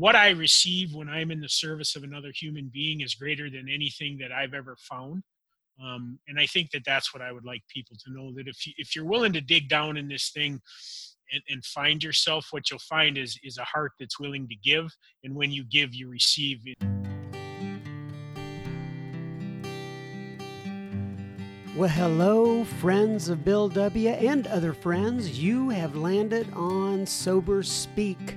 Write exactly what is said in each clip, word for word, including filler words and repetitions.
what I receive when I'm in the service of another human being is greater than anything that I've ever found. Um, and I think that that's what I would like people to know, that if, you, if you're willing to dig down in this thing and, and find yourself, what you'll find is, is a heart that's willing to give. And when you give, you receive. Well, hello, friends of Bill W. and other friends. You have landed on Sober Speak.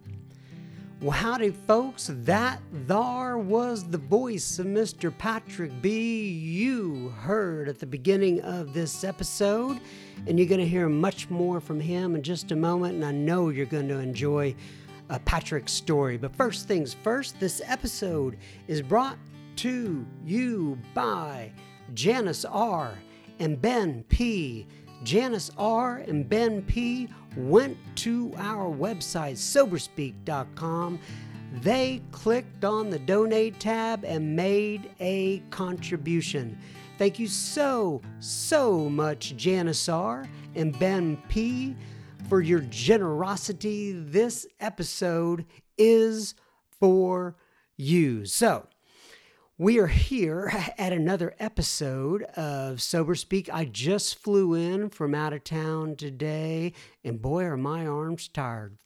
Well, howdy, folks. That thar was the voice of Mister Patrick B. You heard at the beginning of this episode, and you're going to hear much more from him in just a moment, and I know you're going to enjoy uh, Patrick's story. But first things first, this episode is brought to you by Janice R. and Ben P. Janice R. and Ben P. went to our website, sober speak dot com. They clicked on the donate tab and made a contribution. Thank you so, so much, Janice R. and Ben P., for your generosity. This episode is for you. So, we are here at another episode of Sober Speak. I just flew in from out of town today, and boy, are my arms tired.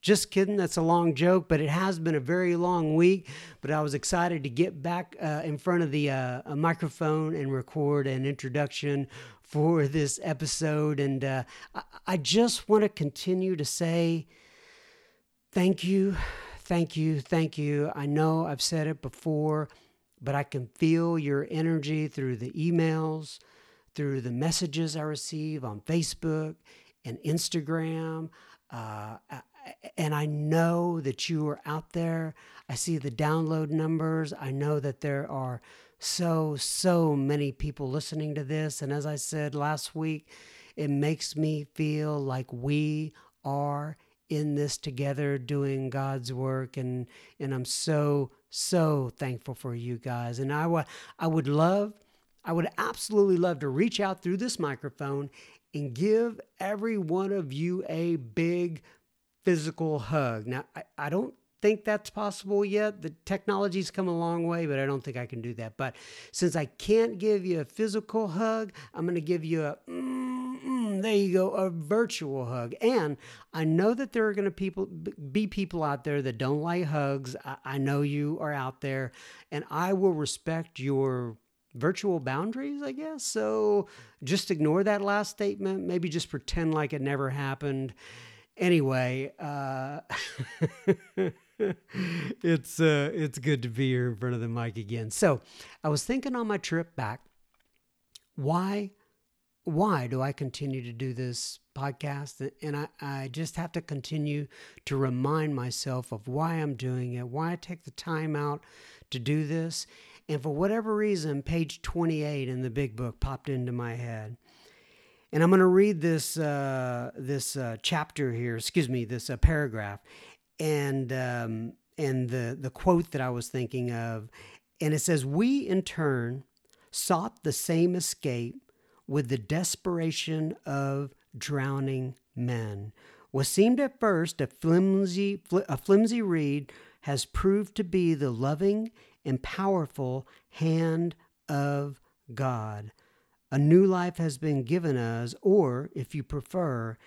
Just kidding, that's a long joke, but it has been a very long week. But I was excited to get back uh, in front of the uh, microphone and record an introduction for this episode. And uh, I-, I just want to continue to say thank you. Thank you, thank you. I know I've said it before, but I can feel your energy through the emails, through the messages I receive on Facebook and Instagram. Uh, and I know that you are out there. I see the download numbers. I know that there are so, so many people listening to this. And as I said last week, it makes me feel like we are in this together doing God's work. And, and I'm so, so thankful for you guys. And I, w- I would love, I would absolutely love to reach out through this microphone and give every one of you a big physical hug. Now, I, I don't think that's possible yet. The technology's come a long way, but I don't think I can do that. But since I can't give you a physical hug, I'm going to give you a mm, there you go, a virtual hug. And I know that there are going to people be people out there that don't like hugs. I, I know you are out there, and I will respect your virtual boundaries, I guess. So just ignore that last statement. Maybe just pretend like it never happened. Anyway, uh, it's uh, it's good to be here in front of the mic again. So I was thinking on my trip back, why Why do I continue to do this podcast? And I, I just have to continue to remind myself of why I'm doing it, why I take the time out to do this. And for whatever reason, page twenty-eight in the Big Book popped into my head. And I'm going to read this uh, this uh, chapter here, excuse me, this uh, paragraph, and um, and the, the quote that I was thinking of. And it says, "We, in turn, sought the same escape with the desperation of drowning men. What seemed at first a flimsy a flimsy reed has proved to be the loving and powerful hand of God. A new life has been given us, or, if you prefer,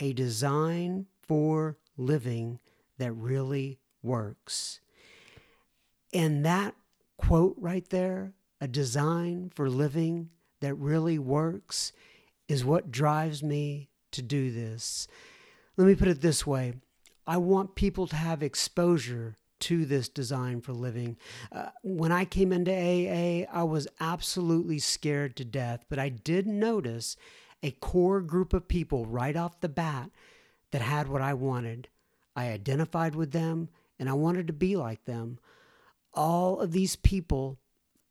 a design for living that really works." And that quote right there, a design for living that really works, is what drives me to do this. Let me put it this way. I want people to have exposure to this design for living. Uh, when I came into A A, I was absolutely scared to death, but I did notice a core group of people right off the bat that had what I wanted. I identified with them, and I wanted to be like them. All of these people,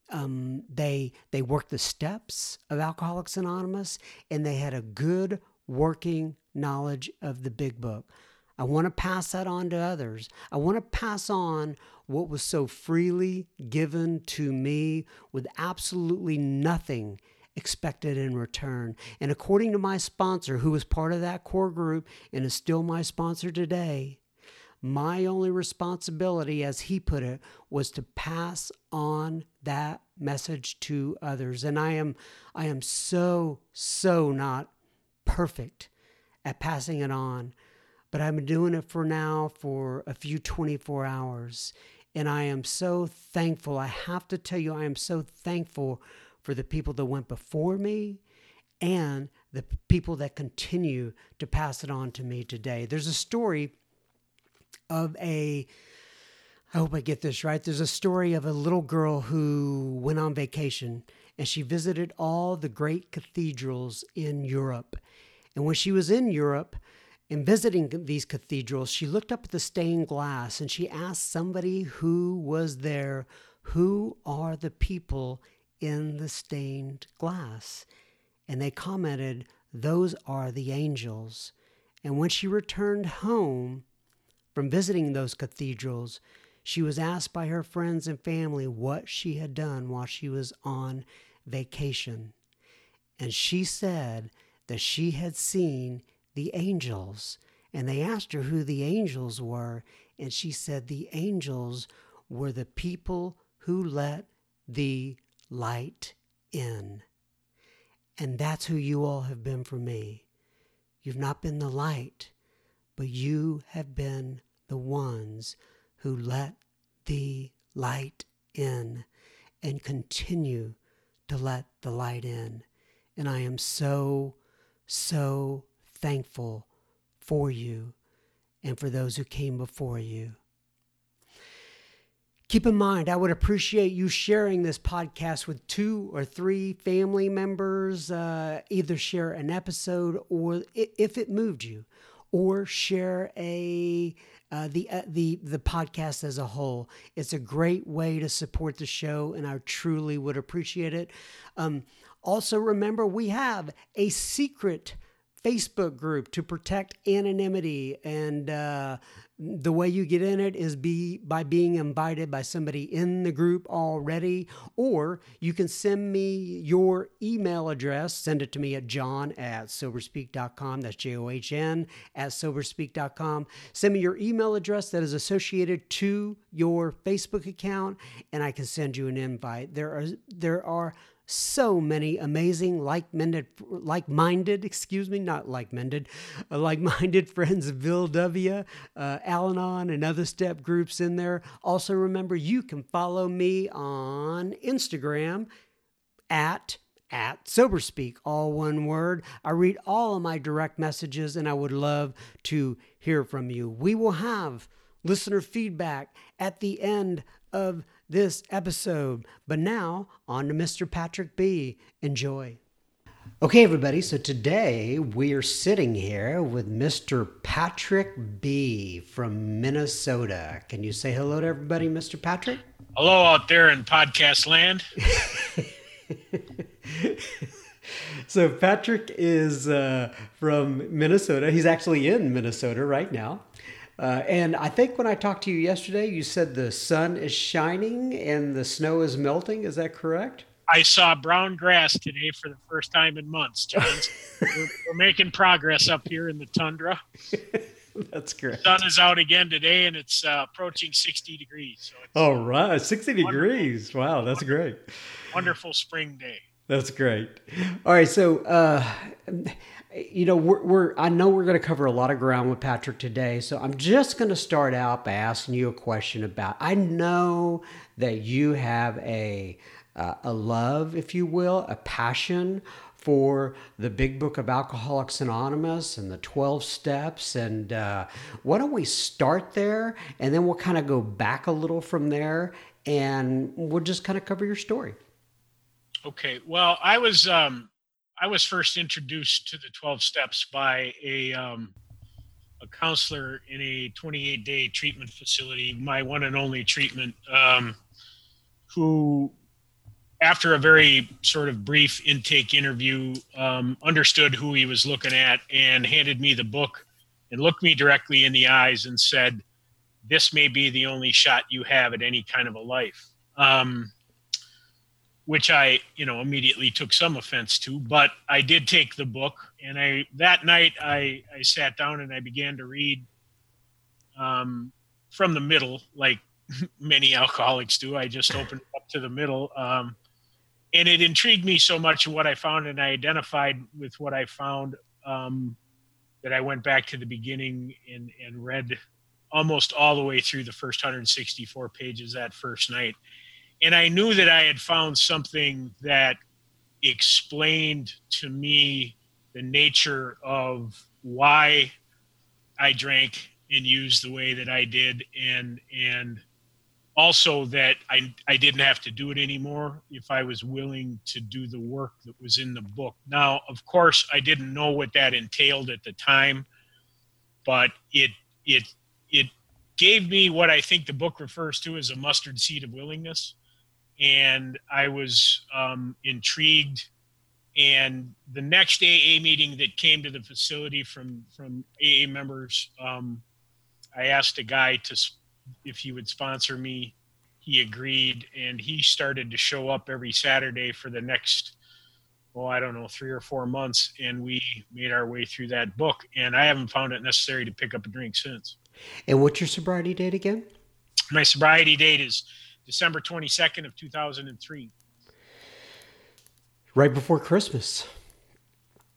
um, they they worked the steps of Alcoholics Anonymous, and they had a good working knowledge of the Big Book. I want to pass that on to others. I want to pass on what was so freely given to me with absolutely nothing expected in return. And according to my sponsor, who was part of that core group and is still my sponsor today, my only responsibility, as he put it, was to pass on that message to others. And I am, I am so, so not perfect at passing it on. But I've been doing it for now for a few twenty-four hours. And I am so thankful. I have to tell you, I am so thankful for the people that went before me and the people that continue to pass it on to me today. There's a story of a, I hope I get this right. There's a story of a little girl who went on vacation and she visited all the great cathedrals in Europe. And when she was in Europe, in visiting these cathedrals, she looked up at the stained glass and she asked somebody who was there, who are the people in the stained glass? And they commented, those are the angels. And when she returned home from visiting those cathedrals, she was asked by her friends and family what she had done while she was on vacation. And she said that she had seen the angels, and they asked her who the angels were, and she said the angels were the people who let the light in. And that's who you all have been for me. You've not been the light, but you have been the ones who let the light in and continue to let the light in. And I am so, so thankful for you and for those who came before you. Keep in mind, I would appreciate you sharing this podcast with two or three family members. Uh, either share an episode, or if it moved you, or share a uh, the uh, the the podcast as a whole. It's a great way to support the show, and I truly would appreciate it. Um, also, remember we have a secret Facebook group to protect anonymity, and uh, the way you get in it is be by being invited by somebody in the group already, or you can send me your email address. Send it to me at john at soberspeak dot com. That's J O H N at soberspeak dot com. Send me your email address that is associated to your Facebook account, and I can send you an invite. There are there are so many amazing like-minded, like-minded, excuse me, not like-minded, uh, like-minded friends of Bill W, uh, Al-Anon, and other step groups in there. Also, remember, you can follow me on Instagram at, at SoberSpeak, all one word. I read all of my direct messages, and I would love to hear from you. We will have listener feedback at the end of this episode. But now, on to Mister Patrick B. Enjoy. Okay, everybody, so today we are sitting here with Mister Patrick B. from Minnesota. Can you say hello to everybody, Mister Patrick? Hello out there in podcast land. So Patrick is uh, from Minnesota. He's actually in Minnesota right now. Uh, and I think when I talked to you yesterday, you said the sun is shining and the snow is melting. Is that correct? I saw brown grass today for the first time in months, John. we're, we're making progress up here in the tundra. That's correct. The sun is out again today, and it's uh, approaching sixty degrees. So it's, all right, sixty degrees. Wow, that's wonderful, great. Wonderful spring day. That's great. All right. So, uh, you know, we're, we're I know we're going to cover a lot of ground with Patrick today. So I'm just going to start out by asking you a question about, I know that you have a, uh, a love, if you will, a passion for the Big Book of Alcoholics Anonymous and the twelve steps. And uh, why don't we start there, and then we'll kind of go back a little from there, and we'll just kind of cover your story. Okay. Well, I was um, I was first introduced to the twelve steps by a um, a counselor in a twenty-eight day treatment facility, my one and only treatment, um, who, after a very sort of brief intake interview, um, understood who he was looking at and handed me the book and looked me directly in the eyes and said, "This may be the only shot you have at any kind of a life." Um, which I, you know, immediately took some offense to, but I did take the book. And I, that night I, I sat down and I began to read um, from the middle, like many alcoholics do. I just opened up to the middle. Um, and it intrigued me so much what I found, and I identified with what I found, um, that I went back to the beginning and, and read almost all the way through the first one hundred sixty-four pages that first night. And I knew that I had found something that explained to me the nature of why I drank and used the way that I did. And and also that I, I didn't have to do it anymore if I was willing to do the work that was in the book. Now, of course, I didn't know what that entailed at the time, but it it it gave me what I think the book refers to as a mustard seed of willingness. And I was um, intrigued. And the next A A meeting that came to the facility from, from A A members, um, I asked a guy to if he would sponsor me. He agreed, and he started to show up every Saturday for the next, oh, I don't know, three or four months. And we made our way through that book. And I haven't found it necessary to pick up a drink since. And what's your sobriety date again? My sobriety date is December twenty-second of two thousand three. Right before Christmas.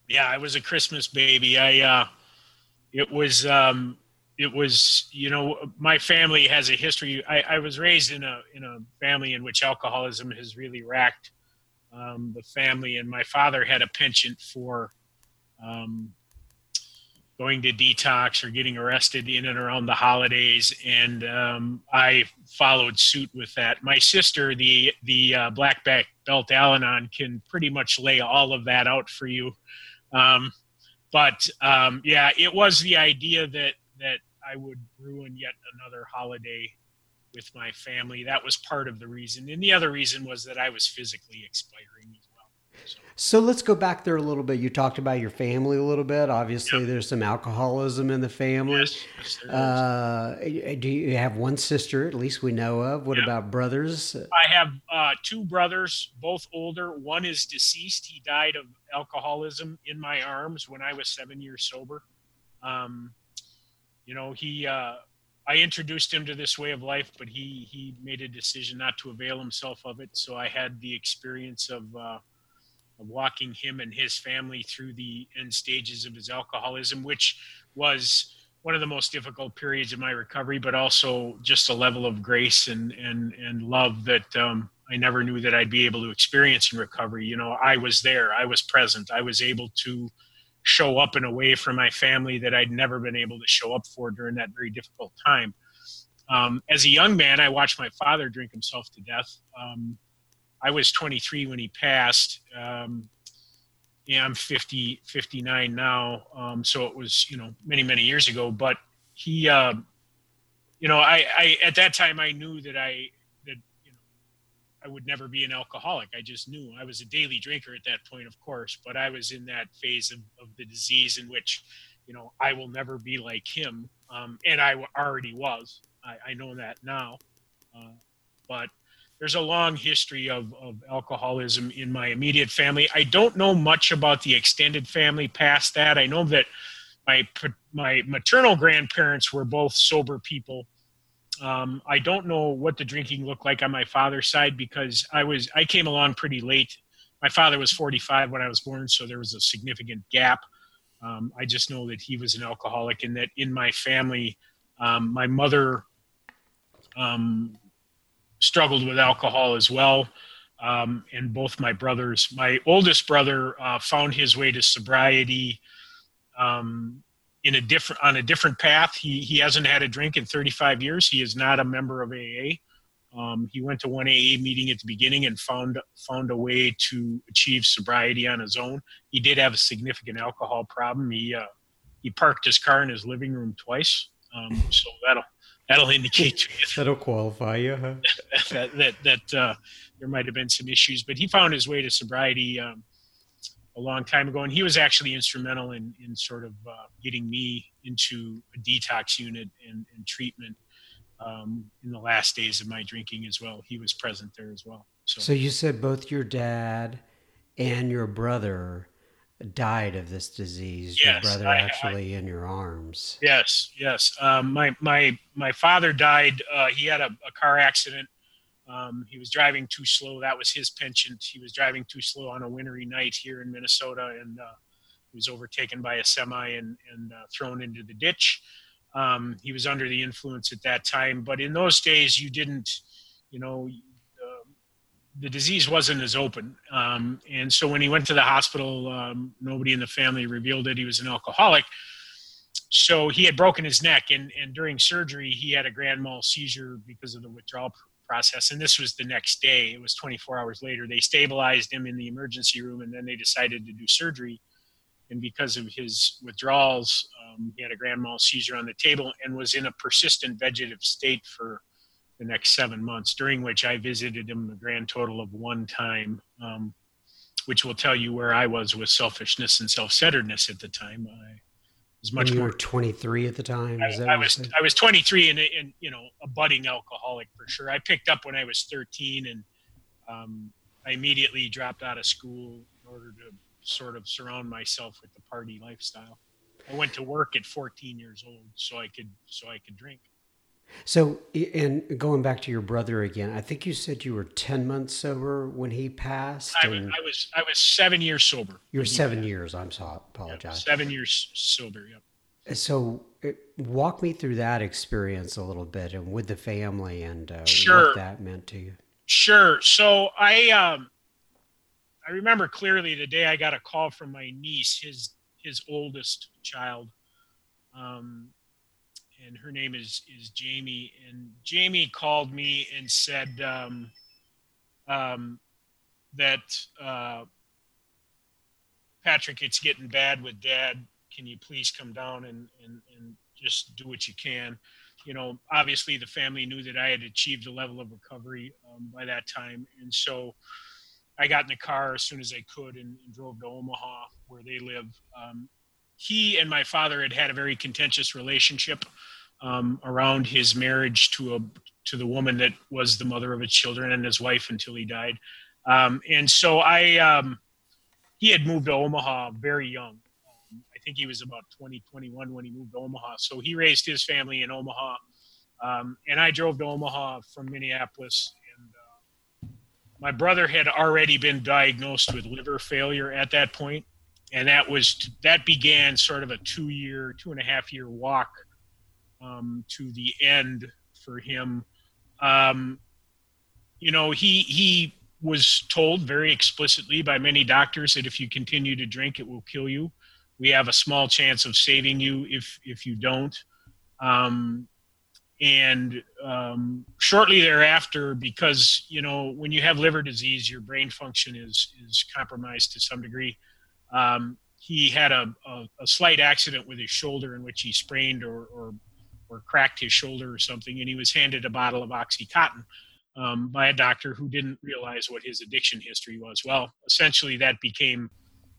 Yeah, I was a Christmas baby. I, uh, it was, um, it was, you know, my family has a history. I, I was raised in a, in a family in which alcoholism has really racked, um, the family. And my father had a penchant for, um, going to detox or getting arrested in and around the holidays. And um, I followed suit with that. My sister, the the uh, black belt Al-Anon, can pretty much lay all of that out for you. Um, but um, yeah, it was the idea that, that I would ruin yet another holiday with my family. That was part of the reason. And the other reason was that I was physically expiring. So let's go back there a little bit. You talked about your family a little bit. Obviously, yep. There's some alcoholism in the family. Yes, yes, there uh, is. Do you have one sister, at least we know of? What yep. about brothers? I have uh, two brothers, both older. One is deceased. He died of alcoholism in my arms when I was seven years sober. Um, you know, he. Uh, I introduced him to this way of life, but he, he made a decision not to avail himself of it. So I had the experience of... Uh, Of walking him and his family through the end stages of his alcoholism, which was one of the most difficult periods of my recovery, but also just a level of grace and and and love that um, I never knew that I'd be able to experience in recovery. You know, I was there, I was present, I was able to show up in a way for my family that I'd never been able to show up for during that very difficult time. Um, as a young man, I watched my father drink himself to death. Um, I was twenty-three when he passed. Um, yeah, I'm fifty, fifty-nine now. Um, so it was, you know, many, many years ago, but he, uh, you know, I, I, at that time I knew that I, that, you know, I would never be an alcoholic. I just knew. I was a daily drinker at that point, of course, but I was in that phase of, of the disease in which, you know, I will never be like him. Um, and I already was, I, I know that now, uh, but there's a long history of, of alcoholism in my immediate family. I don't know much about the extended family past that. I know that my my maternal grandparents were both sober people. Um, I don't know what the drinking looked like on my father's side because I was I came along pretty late my father was forty-five when I was born, so there was a significant gap. Um, I just know that he was an alcoholic, and that in my family, um, my mother um, struggled with alcohol as well. Um, and both my brothers, my oldest brother uh, found his way to sobriety um, in a different, on a different path. He, he hasn't had a drink in thirty-five years. He is not a member of A A. Um, he went to one A A meeting at the beginning and found, found a way to achieve sobriety on his own. He did have a significant alcohol problem. He, uh, he parked his car in his living room twice. Um, so that'll, that'll indicate to you. That'll qualify you, huh? that, that, that, uh, there might've been some issues, but he found his way to sobriety, um, a long time ago. And he was actually instrumental in, in sort of, uh, getting me into a detox unit and, and treatment. Um, in the last days of my drinking as well, he was present there as well. So, so you said both your dad and your brother died of this disease. Yes, your brother I, actually I, in your arms. Yes, yes. Um, my my my father died. Uh, he had a, a car accident. Um, he was driving too slow. That was his penchant. He was driving too slow on a wintry night here in Minnesota, and uh, he was overtaken by a semi and and uh, thrown into the ditch. Um, he was under the influence at that time, but in those days you didn't, you know, uh, the disease wasn't as open. Um, and so when he went to the hospital, um, nobody in the family revealed that he was an alcoholic. So he had broken his neck, and, and during surgery, he had a grand mal seizure because of the withdrawal process. And this was the next day. It was twenty-four hours later. They stabilized him in the emergency room, and then they decided to do surgery. And because of his withdrawals, um, he had a grand mal seizure on the table and was in a persistent vegetative state for the next seven months, during which I visited him a grand total of one time, um, which will tell you where I was with selfishness and self-centeredness at the time. I was much more. You were twenty-three at the time? I, I was I was twenty-three and, and, you know, a budding alcoholic for sure. I picked up when I was thirteen, and um, I immediately dropped out of school in order to sort of surround myself with the party lifestyle. I went to work at fourteen years old so I could, so I could drink. So, and going back to your brother again, I think you said you were ten months sober when he passed. I was, I was, I was seven years sober. You were seven years. I'm sorry. Apologize. Yep, seven years sober. Yep. So walk me through that experience a little bit, and with the family, and uh, sure. what that meant to you. Sure. So I, um, I remember clearly the day I got a call from my niece, his his oldest child, um, and her name is is Jamie. And Jamie called me and said um, um, that uh, Patrick, it's getting bad with Dad. Can you please come down and, and and just do what you can? You know, obviously the family knew that I had achieved a level of recovery um, by that time, and so I got in the car as soon as I could and, and drove to Omaha, where they live. Um, he and my father had had a very contentious relationship um, around his marriage to a to the woman that was the mother of his children and his wife until he died. Um, and so I, um, he had moved to Omaha very young. Um, I think he was about twenty, twenty-one when he moved to Omaha. So he raised his family in Omaha, um, and I drove to Omaha from Minneapolis. My brother had already been diagnosed with liver failure at that point, and that was that began sort of a two-year, two-and-a-half-year walk um, to the end for him. Um, you know, he he was told very explicitly by many doctors that if you continue to drink, it will kill you. We have a small chance of saving you if if you don't. Um, And um, shortly thereafter, because, you know, when you have liver disease, your brain function is is compromised to some degree. Um, he had a, a, a slight accident with his shoulder in which he sprained or, or or cracked his shoulder or something, and he was handed a bottle of OxyContin um, by a doctor who didn't realize what his addiction history was. Well, essentially that became,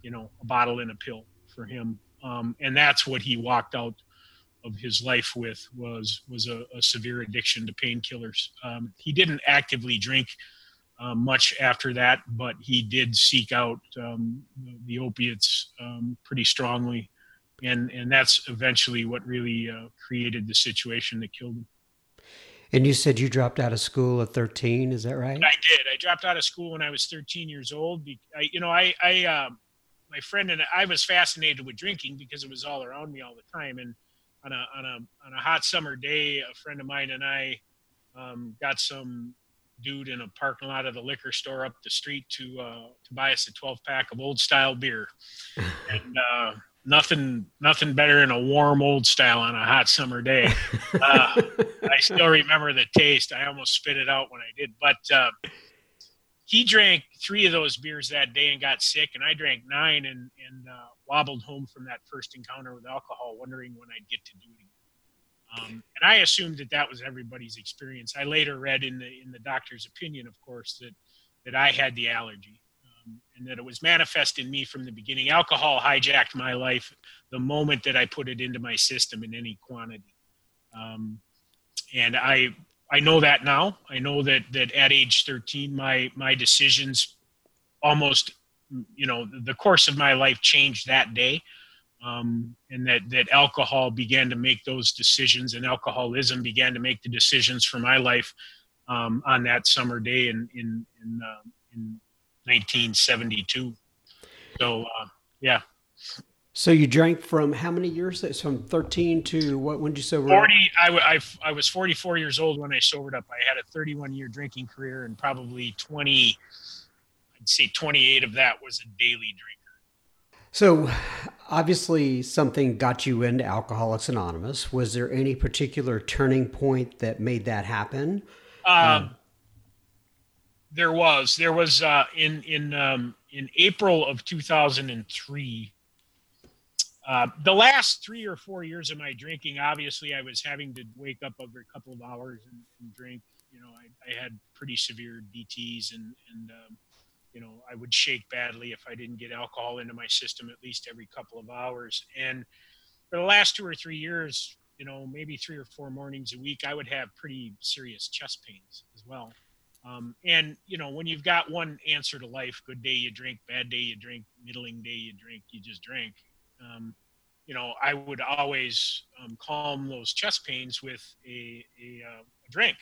you know, a bottle and a pill for him. Um, and that's what he walked out of his life with, was was a, a severe addiction to painkillers. Um, he didn't actively drink uh, much after that, but he did seek out um, the opiates um, pretty strongly, and and that's eventually what really uh, created the situation that killed him. And you said you dropped out of school at thirteen. Is that right? I did. I dropped out of school when I was thirteen years old. I, you know, I, I, um, my friend and I was fascinated with drinking because it was all around me all the time. And on a, on a, on a hot summer day, a friend of mine and I, um, got some dude in a parking lot of the liquor store up the street to, uh, to buy us a twelve pack of old style beer. And, uh, Nothing, nothing better than a warm old style on a hot summer day. Uh, I still remember the taste. I almost spit it out when I did. But uh, he drank three of those beers that day and got sick, and I drank nine and, and uh, wobbled home from that first encounter with alcohol, wondering when I'd get to do it again. Um, and I assumed that that was everybody's experience. I later read in the in the doctor's opinion, of course, that that I had the allergy. And that it was manifest in me from the beginning. Alcohol hijacked my life the moment that I put it into my system in any quantity. Um, and I I know that now. I know that that at age thirteen, my my decisions almost, you know, the course of my life changed that day. Um, and that, that alcohol began to make those decisions, and alcoholism began to make the decisions for my life um, on that summer day in, in, in, uh, in nineteen seventy-two. So, uh, yeah. So you drank from how many years? That's from thirteen to what? When did you sober forty, up? I, I, I was forty-four years old when I sobered up. I had a thirty-one year drinking career, and probably twenty, I'd say twenty-eight of that was a daily drinker. So obviously something got you into Alcoholics Anonymous. Was there any particular turning point that made that happen? Um, um There was, there was, uh, in, in, um, in April of two thousand three, uh, the last three or four years of my drinking, obviously I was having to wake up every couple of hours and, and drink, you know, I, I had pretty severe D Ts and, and, um, you know, I would shake badly if I didn't get alcohol into my system at least every couple of hours. And for the last two or three years, you know, maybe three or four mornings a week, I would have pretty serious chest pains as well. Um, and you know, when you've got one answer to life, good day, you drink, bad day, you drink, middling day, you drink, you just drink. Um, you know, I would always, um, calm those chest pains with a, a, uh, a drink.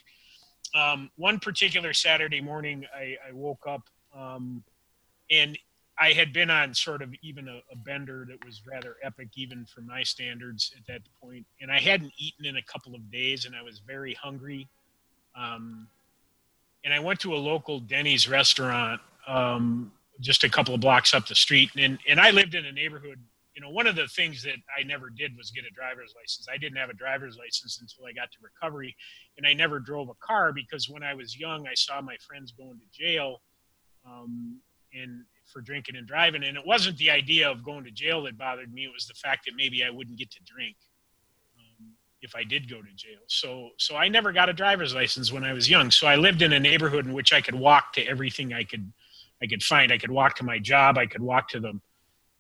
Um, one particular Saturday morning, I, I woke up, um, and I had been on sort of even a, a bender that was rather epic, even for my standards at that point. And I hadn't eaten in a couple of days, and I was very hungry. Um, And I went to a local Denny's restaurant, um, just a couple of blocks up the street. And, and I lived in a neighborhood, you know, one of the things that I never did was get a driver's license. I didn't have a driver's license until I got to recovery. And I never drove a car because when I was young, I saw my friends going to jail, um, and for drinking and driving. And it wasn't the idea of going to jail that bothered me. It was the fact that maybe I wouldn't get to drink if I did go to jail. So, so I never got a driver's license when I was young. So I lived in a neighborhood in which I could walk to everything I could, I could find. I could walk to my job. I could walk to the,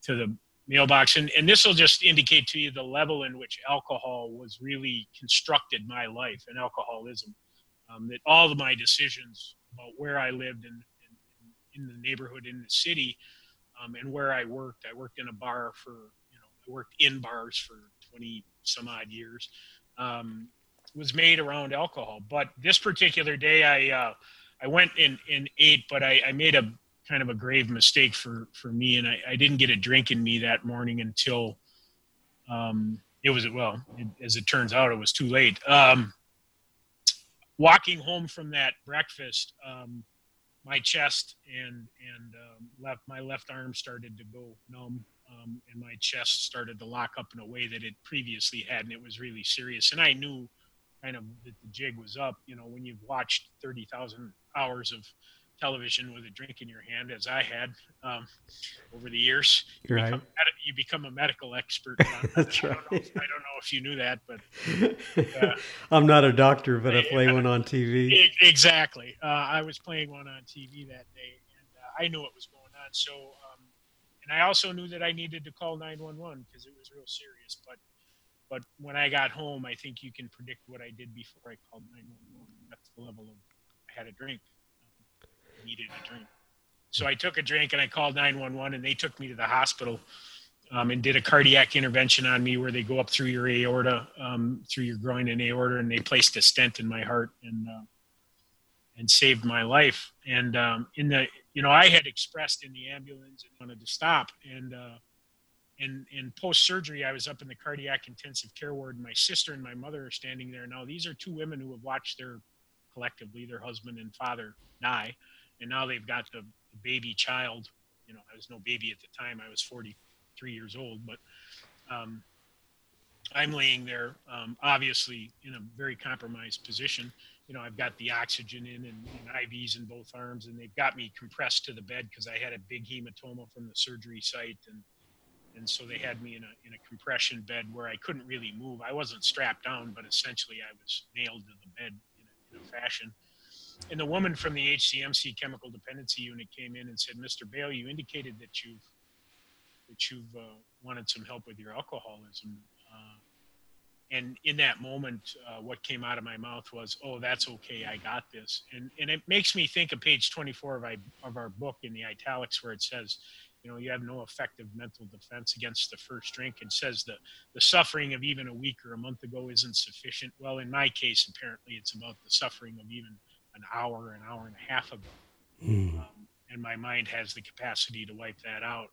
to the mailbox. And, and this will just indicate to you the level in which alcohol was really constructed my life and alcoholism, um, that all of my decisions about where I lived and in, in, in the neighborhood, in the city, um, and where I worked, I worked in a bar for, you know, I worked in bars for twenty some odd years, um, was made around alcohol. But this particular day, I, uh, I went in and ate, but I, I made a kind of a grave mistake for, for me. And I, I didn't get a drink in me that morning until, um, it was, well, it, as it turns out, it was too late. Um, walking home from that breakfast, um, my chest and, and, um, left, my left arm started to go numb. Um, and my chest started to lock up in a way that it previously hadn't. It was really serious. And I knew kind of that the jig was up. You know, when you've watched thirty thousand hours of television with a drink in your hand, as I had, um, over the years, you, right. become, you become a medical expert. That's I, don't right. know, I don't know if you knew that, but uh, I'm not a doctor, but I play uh, one on T V. Exactly. Uh, I was playing one on T V that day, and uh, I knew what was going on. So, um, and I also knew that I needed to call nine one one because it was real serious. But but when I got home, I think you can predict what I did before I called nine one one. That's the level of, I had a drink. I needed a drink. So I took a drink and I called nine one one, and they took me to the hospital. um, and did a cardiac intervention on me where they go up through your aorta, um, through your groin and aorta, and they placed a stent in my heart and uh, and saved my life. And um, in the, you know, I had expressed in the ambulance and wanted to stop. And uh, and and post-surgery, I was up in the cardiac intensive care ward, and my sister and my mother are standing there. Now, these are two women who have watched their, collectively, their husband and father die, and now they've got the baby child. You know, I was no baby at the time. I was forty-three years old, but um, I'm laying there, um, obviously, in a very compromised position. You know, I've got the oxygen in and, and I Vs in both arms, and they've got me compressed to the bed because I had a big hematoma from the surgery site. And and so they had me in a in a compression bed where I couldn't really move. I wasn't strapped down, but essentially I was nailed to the bed in a, in a fashion. And the woman from the H C M C chemical dependency unit came in and said, "Mister Bale, you indicated that you've that you've uh, wanted some help with your alcoholism." Uh, and in that moment, uh, what came out of my mouth was, "Oh, that's okay. I got this." And and it makes me think of page twenty-four of I, of our book in the italics, where it says, you know, you have no effective mental defense against the first drink. It says that the suffering of even a week or a month ago isn't sufficient. Well, in my case, apparently it's about the suffering of even an hour, an hour and a half ago. Mm. Um, and my mind has the capacity to wipe that out.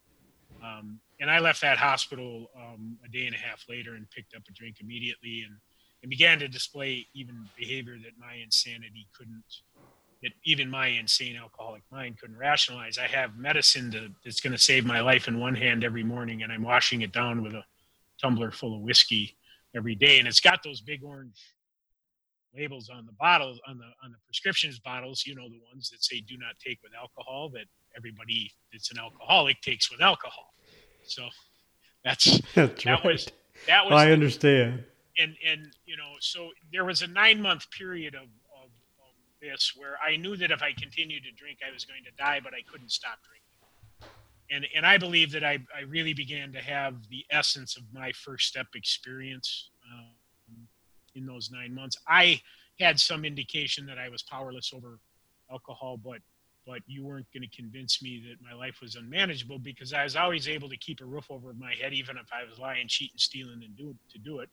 Um, and I left that hospital um, a day and a half later and picked up a drink immediately and, and began to display even behavior that my insanity couldn't, that even my insane alcoholic mind couldn't rationalize. I have medicine to, that's going to save my life in one hand every morning, and I'm washing it down with a tumbler full of whiskey every day. And it's got those big orange labels on the bottles, on the on the prescriptions bottles, you know, the ones that say do not take with alcohol, that everybody that's an alcoholic takes with alcohol. So that's, that's that right. was, that was, I understand. And, and, you know, so there was a nine month period of, of, of this where I knew that if I continued to drink, I was going to die, but I couldn't stop drinking. And, and I believe that I, I really began to have the essence of my first step experience, uh, in those nine months. I had some indication that I was powerless over alcohol, but, but you weren't going to convince me that my life was unmanageable, because I was always able to keep a roof over my head, even if I was lying, cheating, stealing, and do to do it.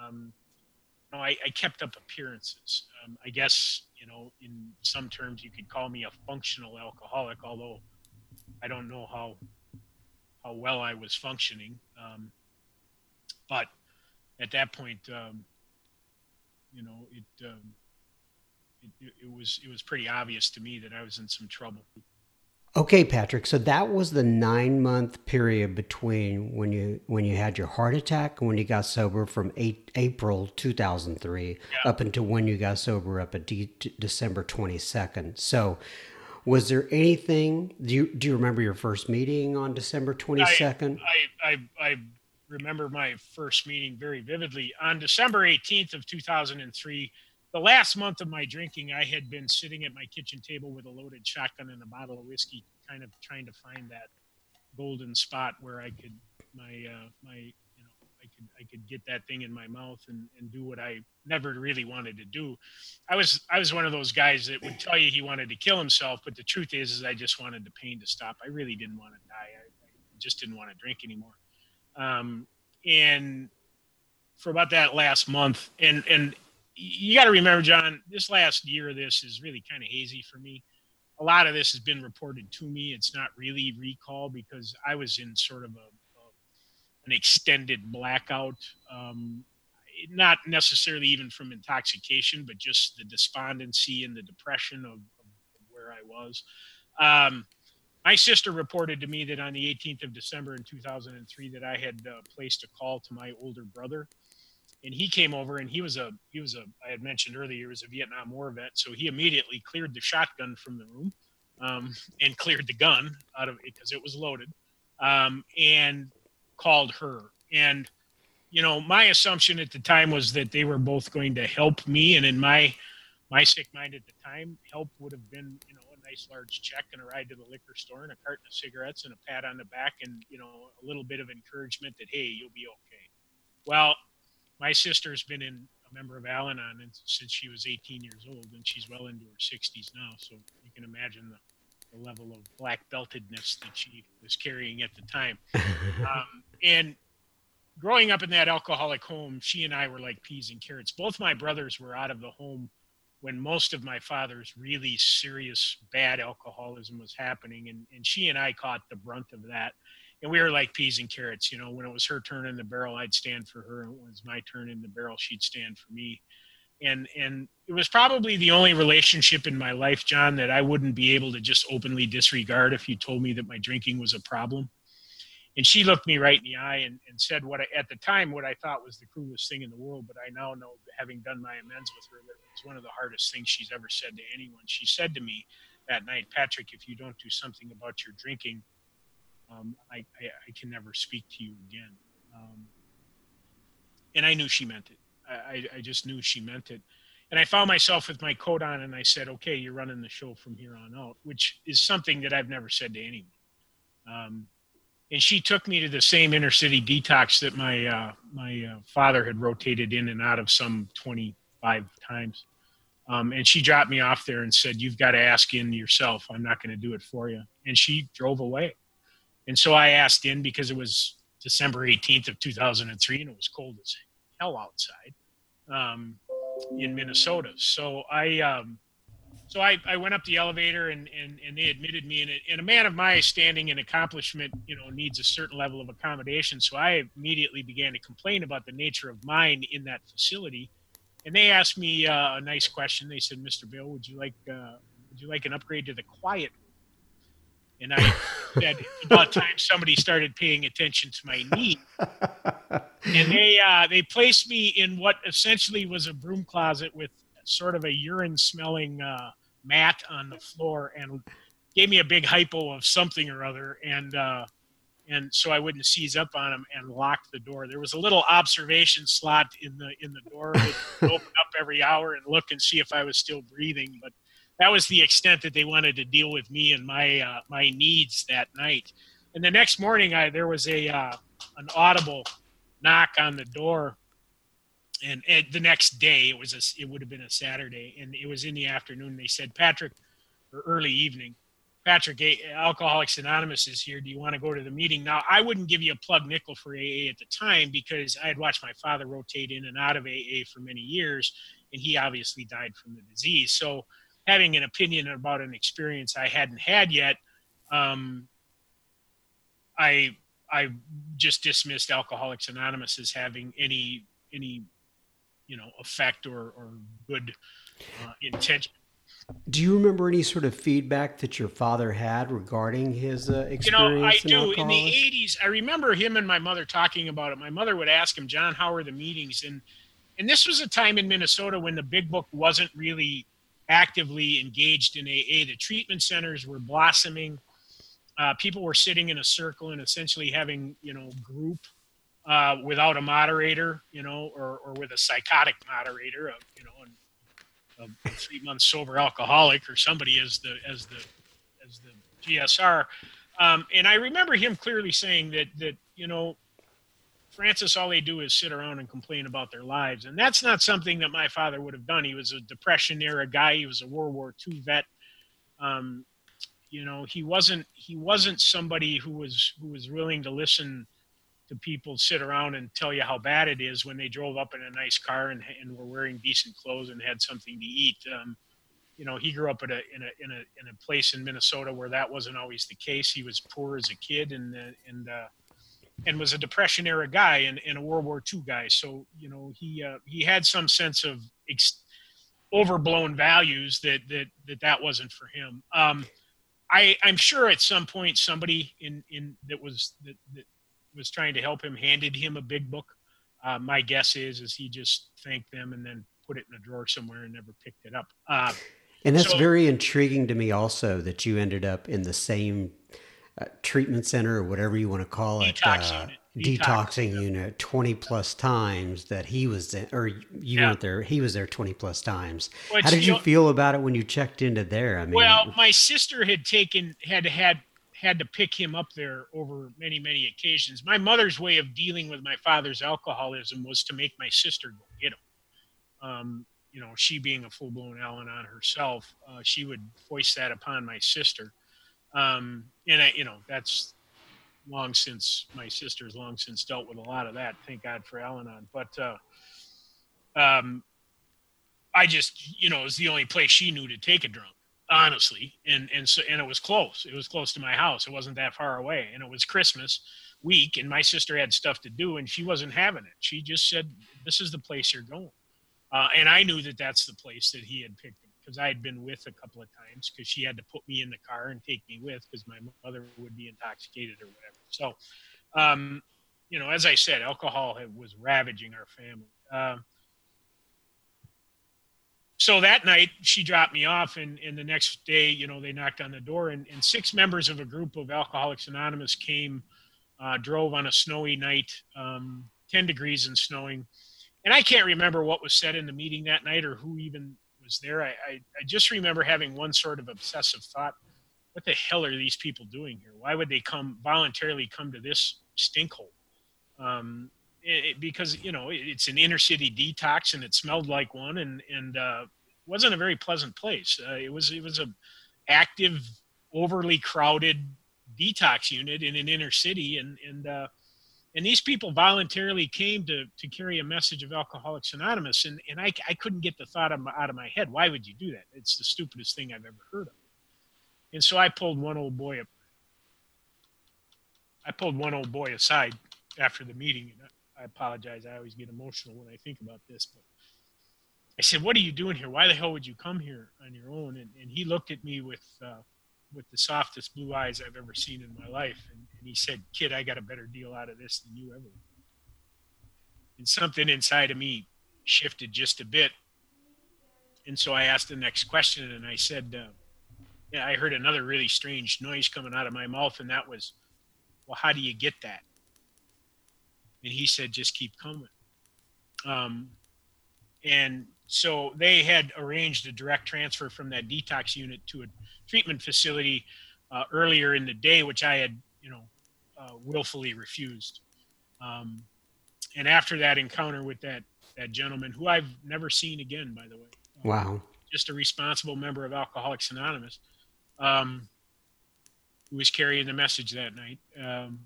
Um, you know, I, I kept up appearances. Um, I guess, you know, in some terms you could call me a functional alcoholic, although I don't know how, how well I was functioning. Um, but at that point, um, you know, it, um, it, it was, it was pretty obvious to me that I was in some trouble. Okay, Patrick. So that was the nine month period between when you, when you had your heart attack and when you got sober, from eight, April, two thousand three, yeah, up until when you got sober up at D- December twenty-second. So was there anything, do you, do you remember your first meeting on December twenty-second? I, I, I, I remember my first meeting very vividly. On December eighteenth of two thousand three, the last month of my drinking, I had been sitting at my kitchen table with a loaded shotgun and a bottle of whiskey, kind of trying to find that golden spot where I could, my, uh, my, you know, I could, I could get that thing in my mouth and, and do what I never really wanted to do. I was, I was one of those guys that would tell you he wanted to kill himself, but the truth is, is I just wanted the pain to stop. I really didn't want to die. I, I just didn't want to drink anymore. Um, and for about that last month, and, and, you got to remember, John, this last year of this is really kind of hazy for me. A lot of this has been reported to me. It's not really recall, because I was in sort of a, a an extended blackout, um, not necessarily even from intoxication, but just the despondency and the depression of, of where I was. Um, my sister reported to me that on the eighteenth of December in two thousand three that I had uh, placed a call to my older brother. And he came over, and he was a, he was a, I had mentioned earlier, he was a Vietnam War vet. So he immediately cleared the shotgun from the room, um, and cleared the gun out of it because it was loaded, um, and called her. And, you know, my assumption at the time was that they were both going to help me. And in my, my sick mind at the time, help would have been, you know, a nice large check and a ride to the liquor store and a carton of cigarettes and a pat on the back and, you know, a little bit of encouragement that, hey, you'll be okay. Well, my sister's been in a member of Al-Anon since she was eighteen years old, and she's well into her sixties now. So you can imagine the the level of black beltedness that she was carrying at the time. Um, and growing up in that alcoholic home, she and I were like peas and carrots. Both my brothers were out of the home when most of my father's really serious, bad alcoholism was happening. And, and she and I caught the brunt of that. And we were like peas and carrots. You know, when it was her turn in the barrel, I'd stand for her. And when it was my turn in the barrel, she'd stand for me. And and it was probably the only relationship in my life, John, that I wouldn't be able to just openly disregard if you told me that my drinking was a problem. And she looked me right in the eye and, and said what I, at the time, what I thought was the cruelest thing in the world, but I now know, having done my amends with her, that it was one of the hardest things she's ever said to anyone. She said to me that night, "Patrick, if you don't do something about your drinking, um, I, I, I can never speak to you again." Um, and I knew she meant it. I, I just knew she meant it. And I found myself with my coat on and I said, "Okay, you're running the show from here on out," which is something that I've never said to anyone. Um, and she took me to the same inner city detox that my, uh, my uh, father had rotated in and out of some twenty-five times. Um, and she dropped me off there and said, "You've got to ask in yourself. I'm not going to do it for you." And she drove away. And so I asked in because it was December eighteenth of two thousand three and it was cold as hell outside um, in Minnesota. So I, um, so I, I went up the elevator and, and, and they admitted me, and, and a man of my standing and accomplishment, you know, needs a certain level of accommodation. So I immediately began to complain about the nature of mine in that facility. And they asked me uh, a nice question. They said, "Mister Bill, would you like, uh, would you like an upgrade to the quiet room?" And I said, about time somebody started paying attention to my need. And they uh, they placed me in what essentially was a broom closet with sort of a urine-smelling uh, mat on the floor, and gave me a big hypo of something or other, and uh, and so I wouldn't seize up on them, and locked the door. There was a little observation slot in the in the door that would open up every hour and look and see if I was still breathing, but that was the extent that they wanted to deal with me and my uh, my needs that night. And the next morning, I there was a uh, an audible knock on the door, and, and the next day it was a, it would have been a Saturday, and it was in the afternoon. They said, "Patrick," or early evening, "Patrick, Alcoholics Anonymous is here. Do you want to go to the meeting?" Now, I wouldn't give you a plug nickel for A A at the time because I had watched my father rotate in and out of A A for many years, and he obviously died from the disease. So having an opinion about an experience I hadn't had yet, um, I I just dismissed Alcoholics Anonymous as having any any you know effect or or good uh, intention. Do you remember any sort of feedback that your father had regarding his uh, experience? You know, I in do. Alcoholics? In the eighties, I remember him and my mother talking about it. My mother would ask him, "John, how are the meetings?" And and this was a time in Minnesota when the Big Book wasn't really actively engaged in A A. The treatment centers were blossoming. Uh, people were sitting in a circle and essentially having, you know, group uh, without a moderator, you know, or or with a psychotic moderator, of, you know, a, a three-month sober alcoholic or somebody as the as the as the G S R. Um, and I remember him clearly saying that that you know, Francis, all they do is sit around and complain about their lives. And that's not something that my father would have done. He was a Depression era guy. He was a World War Two vet. Um, you know, he wasn't, he wasn't somebody who was, who was willing to listen to people sit around and tell you how bad it is when they drove up in a nice car and, and were wearing decent clothes and had something to eat. Um, you know, he grew up in a, in a, in a, in a place in Minnesota where that wasn't always the case. He was poor as a kid and, and, uh, and was a Depression era guy and, and a World War Two guy. So, you know, he, uh, he had some sense of ex- overblown values that, that, that, that wasn't for him. Um, I I'm sure at some point somebody in, in that was, that, that was trying to help him handed him a Big Book. Uh, my guess is, is he just thanked them and then put it in a drawer somewhere and never picked it up. Uh, and that's so very intriguing to me also that you ended up in the same Uh, treatment center or whatever you want to call it, Detox uh, unit. detoxing Detox. unit twenty plus times that he was in, or you yeah. went there, he was there twenty plus times. Well, how did you feel about it when you checked into there? I mean, well, my sister had taken, had had, had to pick him up there over many, many occasions. My mother's way of dealing with my father's alcoholism was to make my sister go get him. Um, you know, she being a full blown Al-Anon herself, uh, she would voice that upon my sister. Um, and I, you know, that's long since, my sister's long since dealt with a lot of that. Thank God for Al-Anon. But, uh, um, I just, you know, it was the only place she knew to take a drunk, honestly. And, and so, and it was close. It was close to my house. It wasn't that far away. And it was Christmas week and my sister had stuff to do and she wasn't having it. She just said, this is the place you're going. Uh, and I knew that that's the place that he had picked him, because I had been with a couple of times, because she had to put me in the car and take me with, because my mother would be intoxicated or whatever. So, um, you know, as I said, alcohol was ravaging our family. Um, uh, So that night she dropped me off, and, and the next day, you know, they knocked on the door, and, and six members of a group of Alcoholics Anonymous came, uh, drove on a snowy night, um, ten degrees and snowing. And I can't remember what was said in the meeting that night or who even was there. I, I, I just remember having one sort of obsessive thought, what the hell are these people doing here? Why would they come voluntarily come to this stinkhole? Um, It, because, you know, it's an inner city detox and it smelled like one, and, and uh, wasn't a very pleasant place. Uh, it was, it was a active, overly crowded detox unit in an inner city. And, and, uh, and these people voluntarily came to, to carry a message of Alcoholics Anonymous. And, and I, I couldn't get the thought of my, out of my head. Why would you do that? It's the stupidest thing I've ever heard of. And so I pulled one old boy up. I pulled one old boy aside after the meeting. And I, I apologize. I always get emotional when I think about this, but I said, what are you doing here? Why the hell would you come here on your own? And, and he looked at me with, uh, with the softest blue eyes I've ever seen in my life. And, and he said, kid, I got a better deal out of this than you ever. And something inside of me shifted just a bit. And so I asked the next question, and I said, uh, yeah, I heard another really strange noise coming out of my mouth. And that was, well, how do you get that? And he said, just keep coming. Um, and so they had arranged a direct transfer from that detox unit to a treatment facility uh, earlier in the day, which I had, you know, uh, willfully refused. Um, and after that encounter with that, that gentleman, who I've never seen again, by the way. Um, wow. Just a responsible member of Alcoholics Anonymous, um, who was carrying the message that night. Um,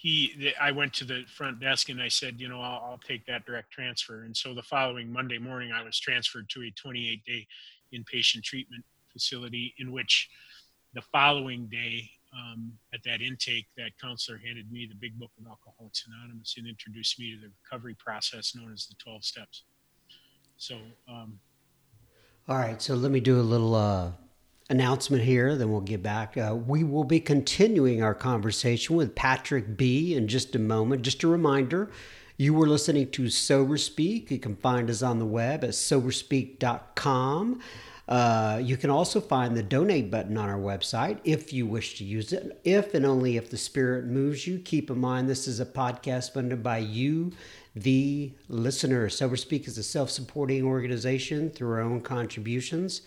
He, I went to the front desk and I said, you know, I'll, I'll take that direct transfer. And so the following Monday morning, I was transferred to a twenty-eight day inpatient treatment facility, in which the following day um, at that intake, that counselor handed me the Big Book of Alcoholics Anonymous and introduced me to the recovery process known as the twelve steps. So. Um, All right. So let me do a little uh... announcement here, then we'll get back. Uh, we will be continuing our conversation with Patrick B in just a moment. Just a reminder, you were listening to Sober Speak. You can find us on the web at sober speak dot com. Uh, you can also find the donate button on our website if you wish to use it. If and only if the spirit moves you. Keep in mind, this is a podcast funded by you, the listener. Sober Speak is a self-supporting organization through our own contributions.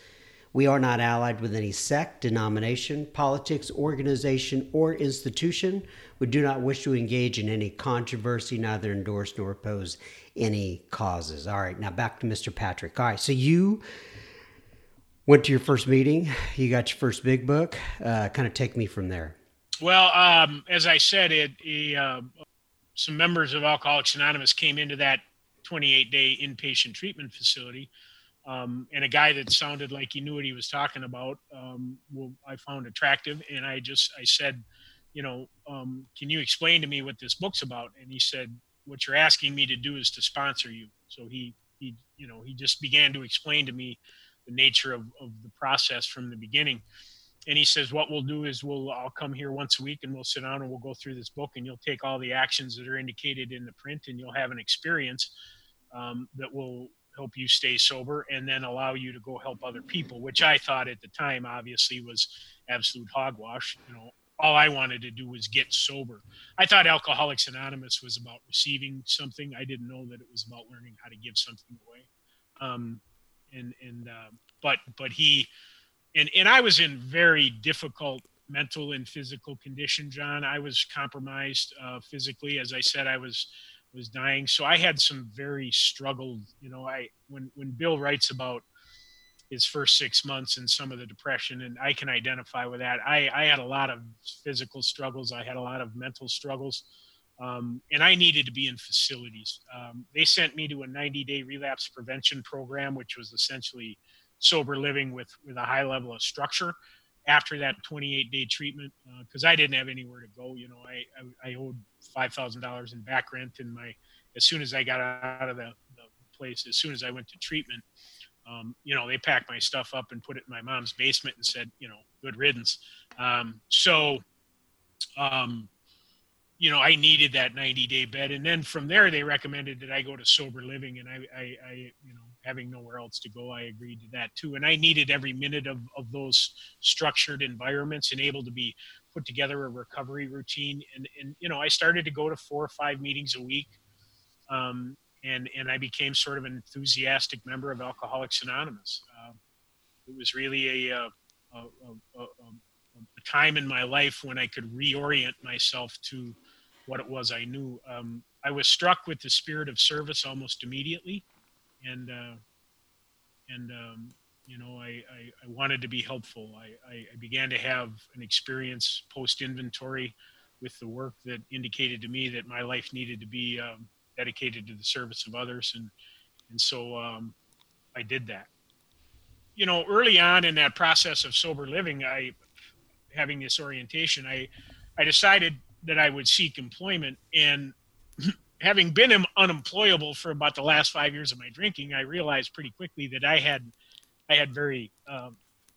We are not allied with any sect, denomination, politics, organization, or institution. We do not wish to engage in any controversy, neither endorse nor oppose any causes. All right, now back to Mister Patrick. All right, so you went to your first meeting. You got your first Big Book. Uh, kind of take me from there. Well, um, as I said, it, it uh, some members of Alcoholics Anonymous came into that twenty-eight day inpatient treatment facility. Um, and a guy that sounded like he knew what he was talking about, um, well, I found attractive. And I just, I said, you know, um, can you explain to me what this book's about? And he said, what you're asking me to do is to sponsor you. So he, he, you know, he just began to explain to me the nature of, of the process from the beginning. And he says, what we'll do is we'll, I'll come here once a week and we'll sit down and we'll go through this book, and you'll take all the actions that are indicated in the print, and you'll have an experience, um, that will help you stay sober and then allow you to go help other people, which I thought at the time obviously was absolute hogwash. You know, all I wanted to do was get sober. I thought Alcoholics Anonymous was about receiving something. I didn't know that it was about learning how to give something away. Um, and, and, uh, but, but he, and, and I was in very difficult mental and physical condition, John. I was compromised, uh, physically. As I said, I was, was dying. So I had some very struggled, you know, I, when, when Bill writes about his first six months and some of the depression. And I can identify with that. I, I had a lot of physical struggles. I had a lot of mental struggles. Um, and I needed to be in facilities. Um, they sent me to a ninety-day relapse prevention program, which was essentially sober living with, with a high level of structure after that twenty-eight day treatment. Uh, Cause I didn't have anywhere to go. You know, I, I, I owed five thousand dollars in back rent, and my, as soon as I got out of the, the place, as soon as I went to treatment, um, you know, they packed my stuff up and put it in my mom's basement and said, you know, good riddance. Um, so, um, you know, I needed that ninety day bed. And then from there, they recommended that I go to sober living. And I, I, I, you know, having nowhere else to go, I agreed to that too. And I needed every minute of, of those structured environments and able to be put together a recovery routine. And, and, you know, I started to go to four or five meetings a week. Um, and, and I became sort of an enthusiastic member of Alcoholics Anonymous. Um, it was really a, a, a, a, a, a time in my life when I could reorient myself to what it was I knew. Um, I was struck with the spirit of service almost immediately. And, uh, and um, you know, I, I, I wanted to be helpful. I, I began to have an experience post-inventory with the work that indicated to me that my life needed to be um, dedicated to the service of others. And, and so um, I did that. You know, early on in that process of sober living, I, having this orientation, I, I decided that I would seek employment. And having been unemployable for about the last five years of my drinking, I realized pretty quickly that I had, I had very um,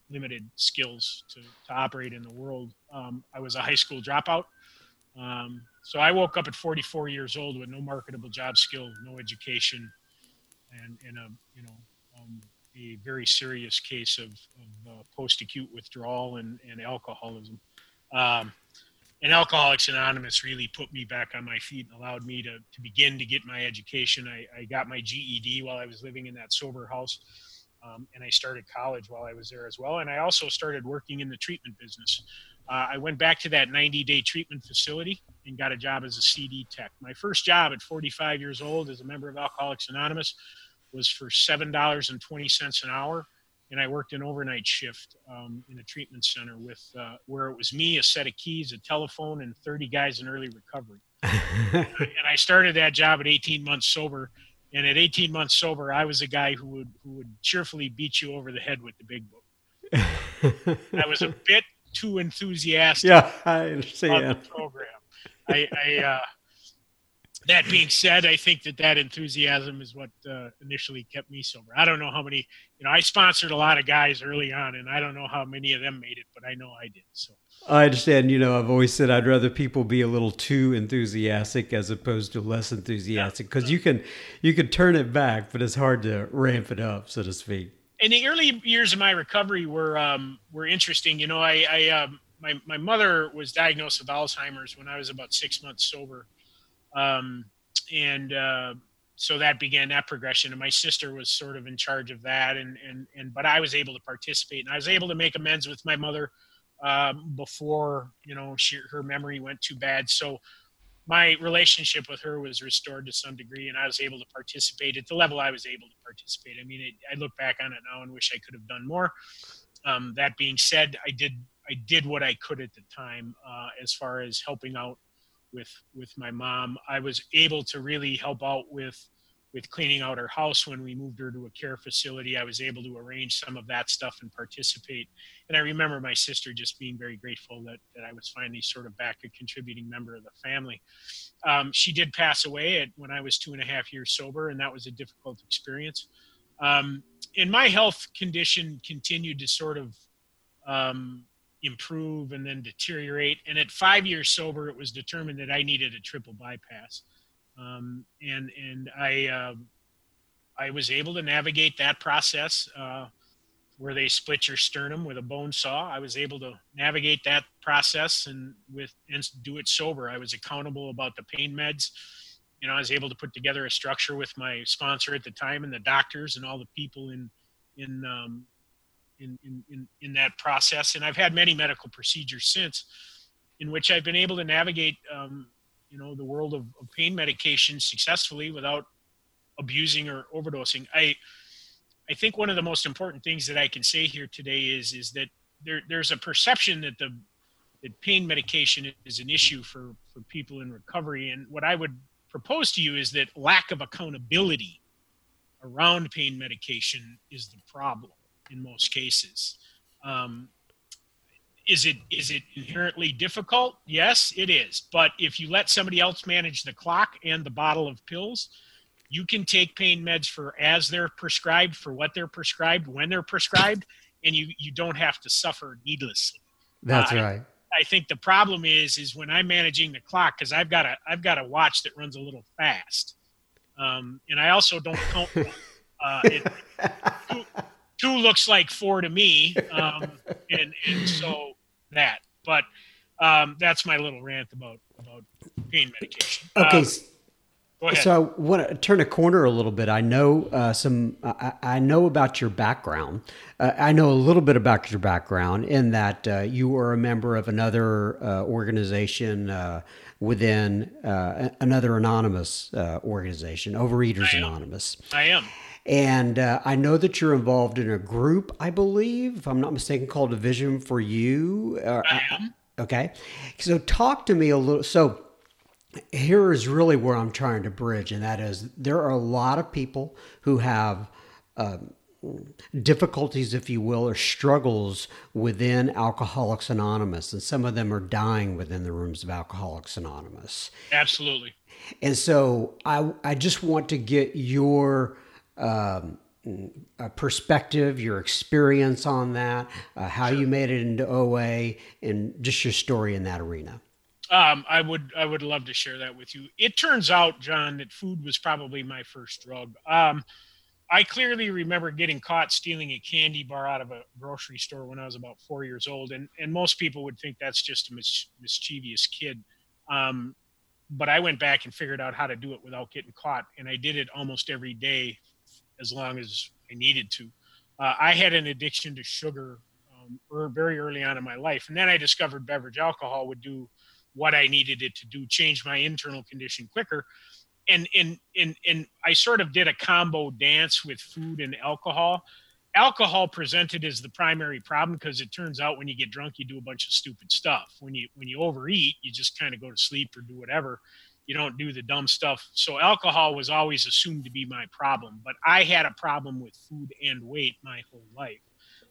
limited skills to, to operate in the world. Um, I was a high school dropout. Um, so I woke up at forty-four years old with no marketable job skill, no education, and, and a, you know, um, a very serious case of, of uh, post-acute withdrawal and, and alcoholism. Um, And Alcoholics Anonymous really put me back on my feet and allowed me to, to begin to get my education. I, I got my G E D while I was living in that sober house, um, and I started college while I was there as well. And I also started working in the treatment business. Uh, I went back to that ninety-day treatment facility and got a job as a C D tech. My first job at forty-five years old as a member of Alcoholics Anonymous was for seven dollars and twenty cents an hour. And I worked an overnight shift um, in a treatment center with uh, where it was me, a set of keys, a telephone, and thirty guys in early recovery. And I started that job at eighteen months sober. And at eighteen months sober, I was a guy who would who would cheerfully beat you over the head with the Big Book. I was a bit too enthusiastic yeah, I understand. on the program. I, I uh, that being said, I think that that enthusiasm is what uh, initially kept me sober. I don't know how many, you know, I sponsored a lot of guys early on, and I don't know how many of them made it, but I know I did. So I understand, you know, I've always said I'd rather people be a little too enthusiastic as opposed to less enthusiastic, because you can, you can turn it back, but it's hard to ramp it up, so to speak. And the early years of my recovery were um, were interesting. You know, I, I um, my my mother was diagnosed with Alzheimer's when I was about six months sober. Um, and, uh, so that began that progression, and my sister was sort of in charge of that. And, and, and, but I was able to participate, and I was able to make amends with my mother, um, before, you know, she, her memory went too bad. So my relationship with her was restored to some degree, and I was able to participate at the level I was able to participate. I mean, it, I look back on it now and wish I could have done more. Um, that being said, I did, I did what I could at the time, uh, as far as helping out with, with my mom. I was able to really help out with, with cleaning out her house when we moved her to a care facility. I was able to arrange some of that stuff and participate. And I remember my sister just being very grateful that, that I was finally sort of back a contributing member of the family. Um, she did pass away at, when I was two and a half years sober, and that was a difficult experience. Um, and my health condition continued to sort of, um, improve and then deteriorate. And at five years sober, it was determined that I needed a triple bypass. Um, and, and I, uh, I was able to navigate that process, uh, where they split your sternum with a bone saw. I was able to navigate that process and with, and do it sober. I was accountable about the pain meds. You know, I was able to put together a structure with my sponsor at the time and the doctors and all the people in, in, um, In, in, in that process. And I've had many medical procedures since in which I've been able to navigate, um, you know, the world of, of pain medication successfully without abusing or overdosing. I, I think one of the most important things that I can say here today is, is that there, there's a perception that the that pain medication is an issue for, for people in recovery. And what I would propose to you is that lack of accountability around pain medication is the problem in most cases. Um, is it is it inherently difficult? Yes, it is. But if you let somebody else manage the clock and the bottle of pills, you can take pain meds for as they're prescribed, for what they're prescribed, when they're prescribed, and you, you don't have to suffer needlessly. That's uh, right. I, I think the problem is is when I'm managing the clock, because I've got a I've got a watch that runs a little fast, um, and I also don't count. uh, it, two, two looks like four to me, um, and and so that. But um, that's my little rant about about pain medication. Okay. Um, So I want to turn a corner a little bit. I know uh, some. I, I know about your background. Uh, I know a little bit about your background in that uh, you were a member of another uh, organization uh, within uh, another anonymous uh, organization, Overeaters Anonymous. I am. And uh, I know that you're involved in a group, I believe, if I'm not mistaken, called A Vision for You. Uh, I am. Okay. So talk to me a little. So. Here is really where I'm trying to bridge, and that is there are a lot of people who have uh, difficulties, if you will, or struggles within Alcoholics Anonymous, and some of them are dying within the rooms of Alcoholics Anonymous. Absolutely. And so I, I just want to get your um, perspective, your experience on that, uh, how sure. you made it into O A, and just your story in that arena. Um, I would, I would love to share that with you. It turns out, John, that food was probably my first drug. Um, I clearly remember getting caught stealing a candy bar out of a grocery store when I was about four years old. And, and most people would think that's just a mis- mischievous kid. Um, but I went back and figured out how to do it without getting caught. And I did it almost every day as long as I needed to. Uh, I had an addiction to sugar, um, or very early on in my life. And then I discovered beverage alcohol would do what I needed it to do, change my internal condition quicker. And, and, and, and I sort of did a combo dance with food and alcohol. Alcohol presented as the primary problem, because it turns out when you get drunk, you do a bunch of stupid stuff. When you, when you overeat, you just kind of go to sleep or do whatever. You don't do the dumb stuff. So alcohol was always assumed to be my problem, but I had a problem with food and weight my whole life.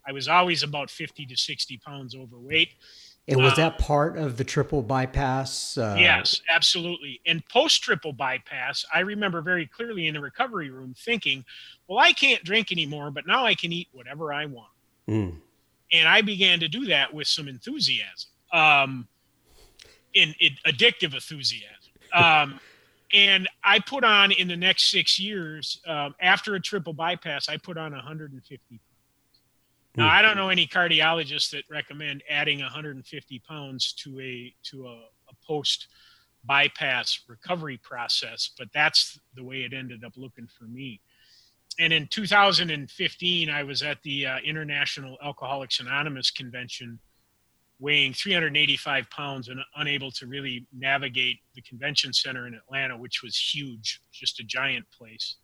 I was always about fifty to sixty pounds overweight. And was that part of the triple bypass? Uh... Yes, absolutely. And post-triple bypass, I remember very clearly in the recovery room thinking, well, I can't drink anymore, but now I can eat whatever I want. Mm. And I began to do that with some enthusiasm, um, in, in addictive enthusiasm. Um, and I put on, in the next six years, um, after a triple bypass, I put on one hundred fifty pounds. Now, I don't know any cardiologists that recommend adding one hundred fifty pounds to a to a, a post-bypass recovery process, but that's the way it ended up looking for me. And in two thousand fifteen, I was at the uh, International Alcoholics Anonymous Convention, weighing three hundred eighty-five pounds and unable to really navigate the convention center in Atlanta, which was huge, just a giant place.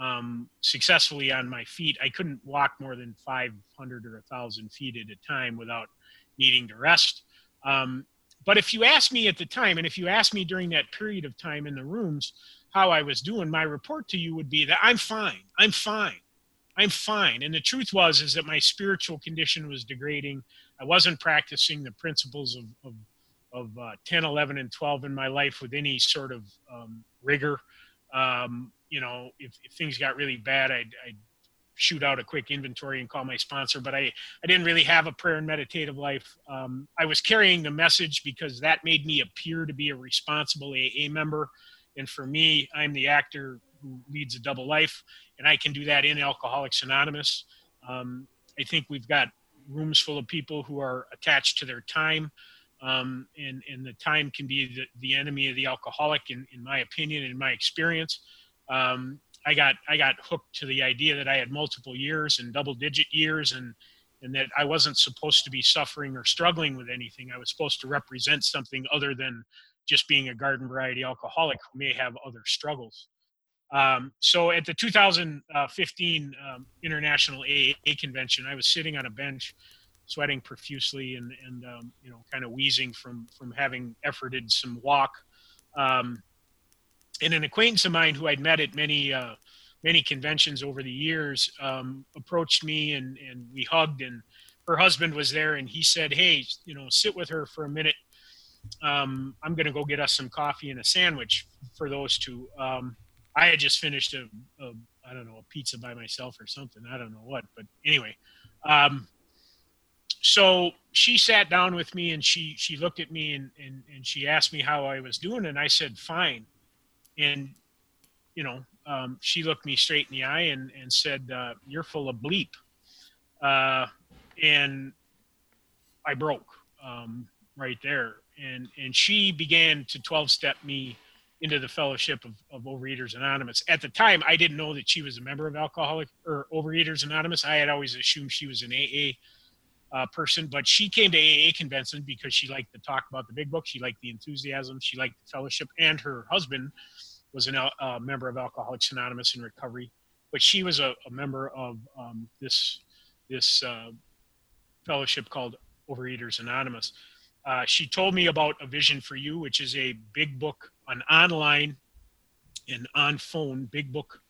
Um, successfully on my feet. I couldn't walk more than five hundred or one thousand feet at a time without needing to rest. Um, but if you asked me at the time, and if you asked me during that period of time in the rooms how I was doing, my report to you would be that I'm fine, I'm fine, I'm fine. And the truth was is that my spiritual condition was degrading. I wasn't practicing the principles of, of, of uh, ten, eleven, and twelve in my life with any sort of um, rigor. Um, you know, if, if things got really bad, I'd, I'd shoot out a quick inventory and call my sponsor, but I, I didn't really have a prayer and meditative life. Um, I was carrying the message because that made me appear to be a responsible A A member. And for me, I'm the actor who leads a double life, and I can do that in Alcoholics Anonymous. Um, I think we've got rooms full of people who are attached to their time. Um, and, and the time can be the, the enemy of the alcoholic, in, in my opinion, in my experience. Um, I got, I got hooked to the idea that I had multiple years and double digit years, and, and that I wasn't supposed to be suffering or struggling with anything. I was supposed to represent something other than just being a garden variety alcoholic who may have other struggles. Um, so at the two thousand fifteen um, International A A Convention, I was sitting on a bench, sweating profusely and, and um, you know, kind of wheezing from, from having efforted some walk. Um, and an acquaintance of mine who I'd met at many, uh, many conventions over the years um, approached me and, and we hugged, and her husband was there, and he said, "Hey, you know, sit with her for a minute. Um, I'm going to go get us some coffee and a sandwich for those two." Um, I had just finished a, a, I don't know, a pizza by myself or something. I don't know what, but anyway. Um, so she sat down with me, and she, she looked at me and, and, and she asked me how I was doing. And I said, fine. And, you know, um, she looked me straight in the eye and, and said, uh, "You're full of bleep." Uh, and I broke, um, right there. And, and she began to twelve step me into the fellowship of, of Overeaters Anonymous. At the time, I didn't know that she was a member of Alcoholic or Overeaters Anonymous. I had always assumed she was an A A uh, person, but she came to A A convention because she liked to talk about the Big Book. She liked the enthusiasm. She liked the fellowship, and her husband was an, a member of Alcoholics Anonymous in recovery, but she was a, a member of um, this, this uh, fellowship called Overeaters Anonymous. Uh, she told me about A Vision for You, which is a Big Book, an online and on phone Big Book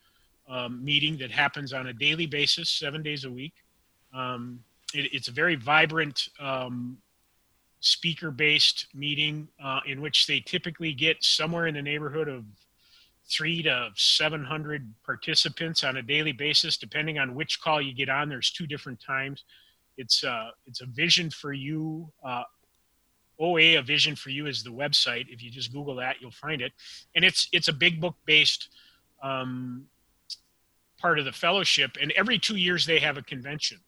um, meeting that happens on a daily basis, seven days a week. Um, it, it's a very vibrant um, speaker-based meeting uh, in which they typically get somewhere in the neighborhood of three to seven hundred participants on a daily basis, depending on which call you get on. There's two different times. It's, uh, it's A Vision for You, uh, O A, A Vision for You is the website. If you just Google that, you'll find it. And it's it's a Big Book based um, part of the fellowship. And every two years they have a convention.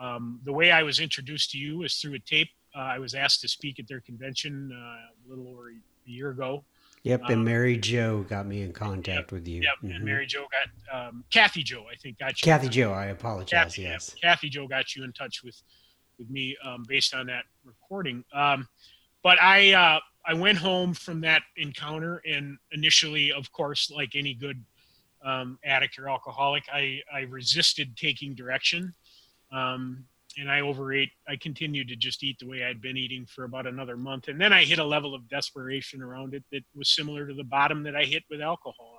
Um, the way I was introduced to you is through a tape. Uh, I was asked to speak at their convention uh, a little over a year ago. Yep, um, and Mary Jo got me in contact yep, with you. Yep, mm-hmm. and Mary Jo got, um, Kathy Jo, I think, got you. Kathy Jo, I apologize, Kathy, yes. Yep, Kathy Jo got you in touch with with me um, based on that recording. Um, but I, uh, I went home from that encounter, and initially, of course, like any good um, addict or alcoholic, I, I resisted taking direction. Um, and I overate. I continued to just eat the way I'd been eating for about another month. And then I hit a level of desperation around it that was similar to the bottom that I hit with alcohol.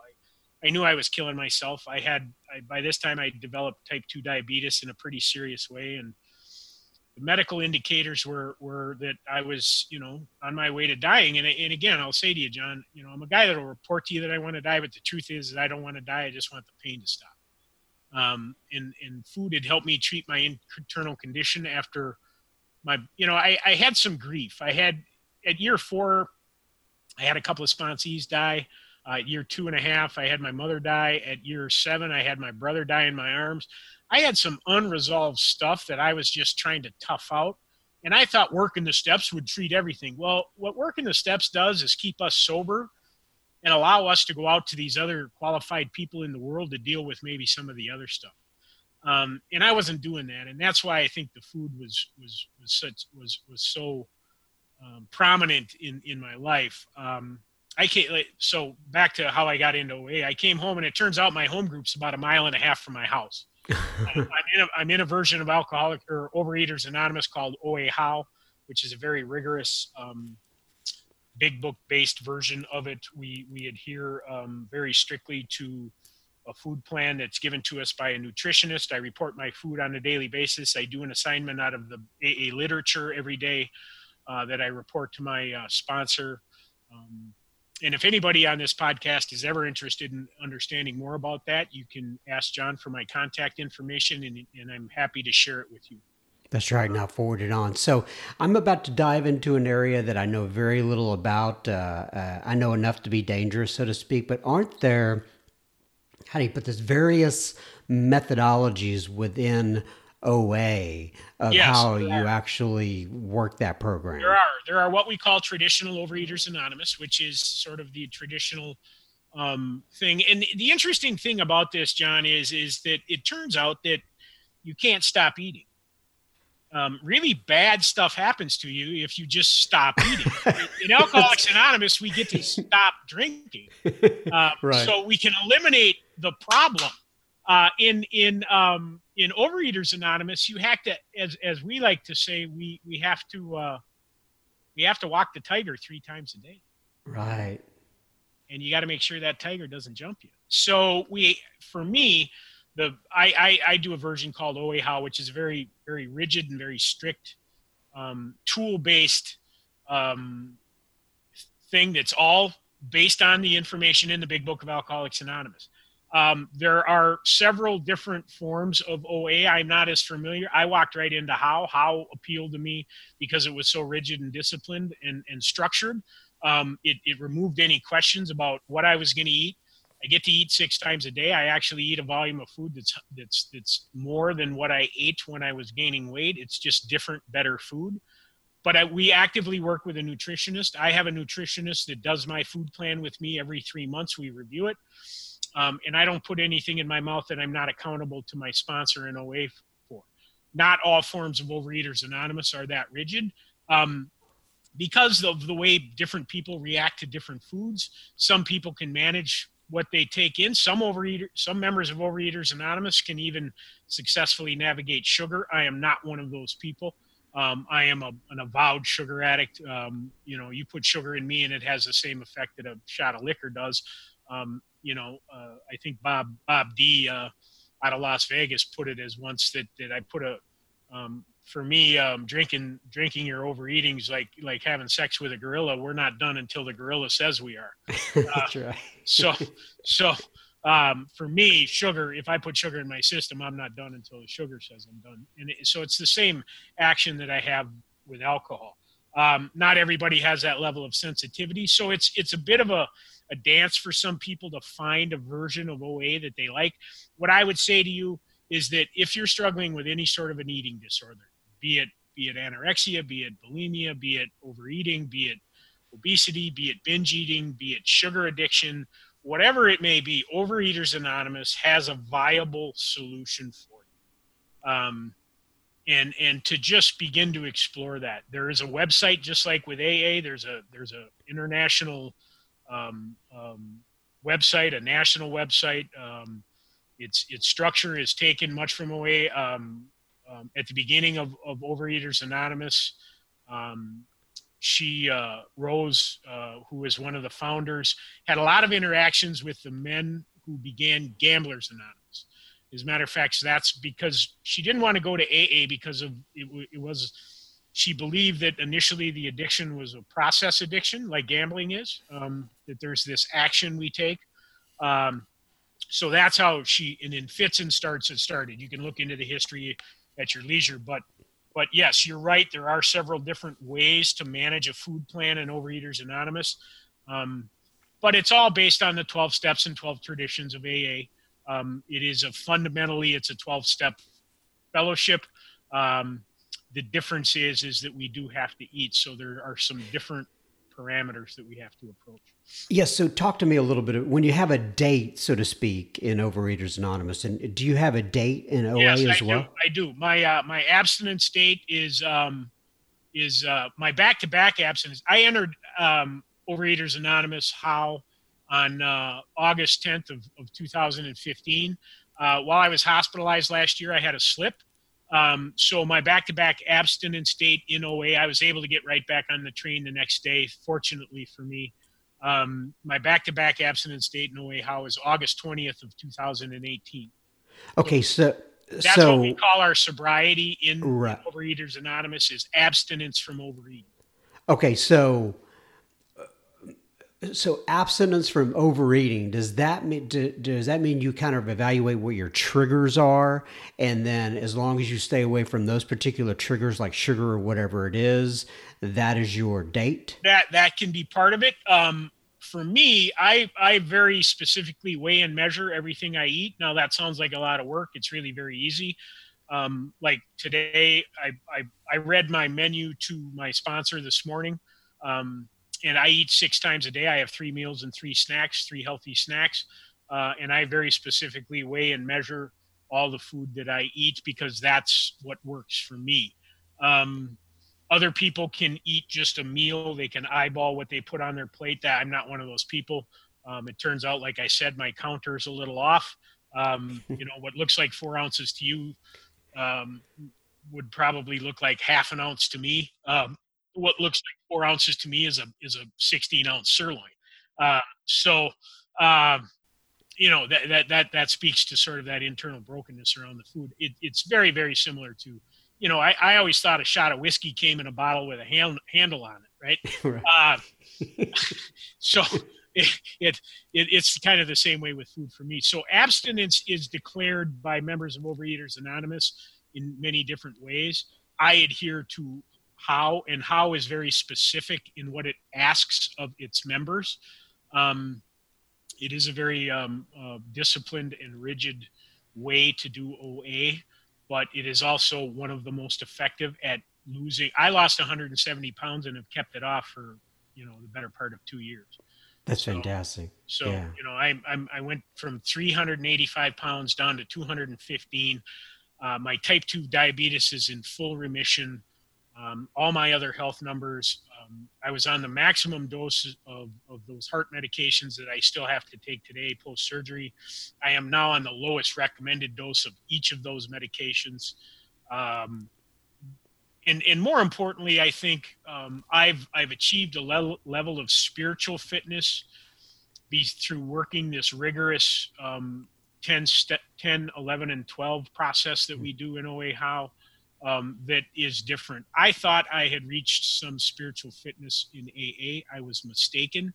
I, I knew I was killing myself. I had, I, by this time I developed type two diabetes in a pretty serious way. And medical indicators were, were that I was, you know, on my way to dying. And, and again, I'll say to you, John, you know, I'm a guy that'll report to you that I want to die, but the truth is that I don't want to die. I just want the pain to stop. Um, and, and food had helped me treat my internal condition after my, you know, I, I had some grief. I had at year four, I had a couple of sponsees die. Uh, year two and a half, I had my mother die. At year seven, I had my brother die in my arms. I had some unresolved stuff that I was just trying to tough out. And I thought working the steps would treat everything. Well, what working the steps does is keep us sober and allow us to go out to these other qualified people in the world to deal with maybe some of the other stuff. Um, and I wasn't doing that. And that's why I think the food was, was, was such, was, was so um, prominent in, in my life. Um, I can't, so back to how I got into O A, I came home, and it turns out my home group's about a mile and a half from my house. I'm, in a, I'm in a version of Alcoholic or Overeaters Anonymous called O A How, which is a very rigorous um, Big Book based version of it. We we adhere um, very strictly to a food plan that's given to us by a nutritionist. I report my food on a daily basis. I do an assignment out of the A A literature every day uh, that I report to my uh, sponsor. Um, And if anybody on this podcast is ever interested in understanding more about that, you can ask John for my contact information, and, and I'm happy to share it with you. That's right. Now forward it on. So I'm about to dive into an area that I know very little about. Uh, uh, I know enough to be dangerous, so to speak, but aren't there, how do you put this, various methodologies within O A of yes, how you are. Actually work that program. There are there are what we call traditional Overeaters Anonymous, which is sort of the traditional um, thing. And the interesting thing about this, John, is is that it turns out that you can't stop eating. um, really bad stuff happens to you if you just stop eating. In Alcoholics Anonymous, we get to stop drinking. Uh, right. So we can eliminate the problem. Uh, in in um, in Overeaters Anonymous, you have to, as as we like to say, we we have to uh, we have to walk the tiger three times a day. Right. And you got to make sure that tiger doesn't jump you. So we, for me, the I, I I do a version called O A How, which is very very rigid and very strict, um, tool based um, thing that's all based on the information in the Big Book of Alcoholics Anonymous. Um, there are several different forms of O A. I'm not as familiar. I walked right into How. How appealed to me because it was so rigid and disciplined and, and structured. Um, it, it removed any questions about what I was going to eat. I get to eat six times a day. I actually eat a volume of food that's that's that's more than what I ate when I was gaining weight. It's just different, better food. But I, we actively work with a nutritionist. I have a nutritionist that does my food plan with me every three months. We review it. Um, and I don't put anything in my mouth that I'm not accountable to my sponsor in O A for. Not all forms of Overeaters Anonymous are that rigid. Um, because of the way different people react to different foods, some people can manage what they take in. Some overeater, some members of Overeaters Anonymous can even successfully navigate sugar. I am not one of those people. Um, I am a, an avowed sugar addict. Um, you know, you put sugar in me and it has the same effect that a shot of liquor does. Um, You know, uh, I think Bob Bob D uh, out of Las Vegas put it as once that, that I put a um, for me um, drinking drinking or overeating's like like having sex with a gorilla. We're not done until the gorilla says we are. Uh, That's right. so so um, for me, sugar. If I put sugar in my system, I'm not done until the sugar says I'm done. And it, so it's the same action that I have with alcohol. Um, not everybody has that level of sensitivity, so it's it's a bit of a a dance for some people to find a version of O A that they like. What I would say to you is that if you're struggling with any sort of an eating disorder, be it be it anorexia, be it bulimia, be it overeating, be it obesity, be it binge eating, be it sugar addiction, whatever it may be, Overeaters Anonymous has a viable solution for you. Um, and and to just begin to explore that. There is a website, just like with A A, there's a there's a international Um, um, website, a national website. Um, its its structure is taken much from away. Um, um, at the beginning of, of Overeaters Anonymous, um, she, uh, Rose, uh, who is one of the founders, had a lot of interactions with the men who began Gamblers Anonymous. As a matter of fact, that's because she didn't want to go to A A because of it, it was... She believed that initially the addiction was a process addiction, like gambling is, um, that there's this action we take. Um, so that's how she, and in fits and starts, it started. You can look into the history at your leisure, but but yes, you're right. There are several different ways to manage a food plan in Overeaters Anonymous, um, but it's all based on the twelve steps and twelve traditions of A A. Um, it is a fundamentally, it's a twelve-step fellowship. Um, The difference is, is that we do have to eat. So there are some different parameters that we have to approach. Yes. So talk to me a little bit. When you have a date, so to speak, in Overeaters Anonymous, and do you have a date in O A yes, as I well? Do. I do. My uh, my abstinence date is um, is uh, my back to back abstinence. I entered um, Overeaters Anonymous How on uh, August tenth of, of two thousand fifteen. Uh, while I was hospitalized last year, I had a slip. Um, so my back-to-back abstinence date in O A, I was able to get right back on the train the next day, fortunately for me. Um, my back-to-back abstinence date in O A How is August twentieth of two thousand eighteen. Okay, so... so that's so, what we call our sobriety in right. Overeaters Anonymous is abstinence from overeating. Okay, so... So abstinence from overeating, does that mean do, does that mean you kind of evaluate what your triggers are, and then as long as you stay away from those particular triggers like sugar or whatever it is, that is your date? That that can be part of it. Um, for me, I I very specifically weigh and measure everything I eat. Now that sounds like a lot of work. It's really very easy. Um, like today, I, I I read my menu to my sponsor this morning. Um, And I eat six times a day. I have three meals and three snacks, three healthy snacks. Uh, and I very specifically weigh and measure all the food that I eat because that's what works for me. Um, other people can eat just a meal. They can eyeball what they put on their plate. That I'm not one of those people. Um, it turns out, like I said, my counter's a little off. Um, you know, what looks like four ounces to you um, would probably look like half an ounce to me. Um, what looks like four ounces to me is a is a sixteen ounce sirloin. Uh, so, uh, you know, that, that that that speaks to sort of that internal brokenness around the food. It, it's very, very similar to, you know, I, I always thought a shot of whiskey came in a bottle with a hand, handle on it, right? Right. Uh, so it, it it it's kind of the same way with food for me. So abstinence is declared by members of Overeaters Anonymous in many different ways. I adhere to How, and How is very specific in what it asks of its members. Um, it is a very um, uh, disciplined and rigid way to do O A, but it is also one of the most effective at losing. I lost one hundred seventy pounds and have kept it off for, you know, the better part of two years. That's so fantastic. So, yeah. you know, I, I'm, I went from three hundred eighty-five pounds down to two hundred fifteen. Uh, my type two diabetes is in full remission. Um, all my other health numbers, um, I was on the maximum dose of, of those heart medications that I still have to take today post-surgery. I am now on the lowest recommended dose of each of those medications. Um, and, and more importantly, I think um, I've I've achieved a level, level of spiritual fitness be, through working this rigorous um, ten, step, ten, eleven, and twelve process that we do in O A How. Um, that is different. I thought I had reached some spiritual fitness in A A. I was mistaken.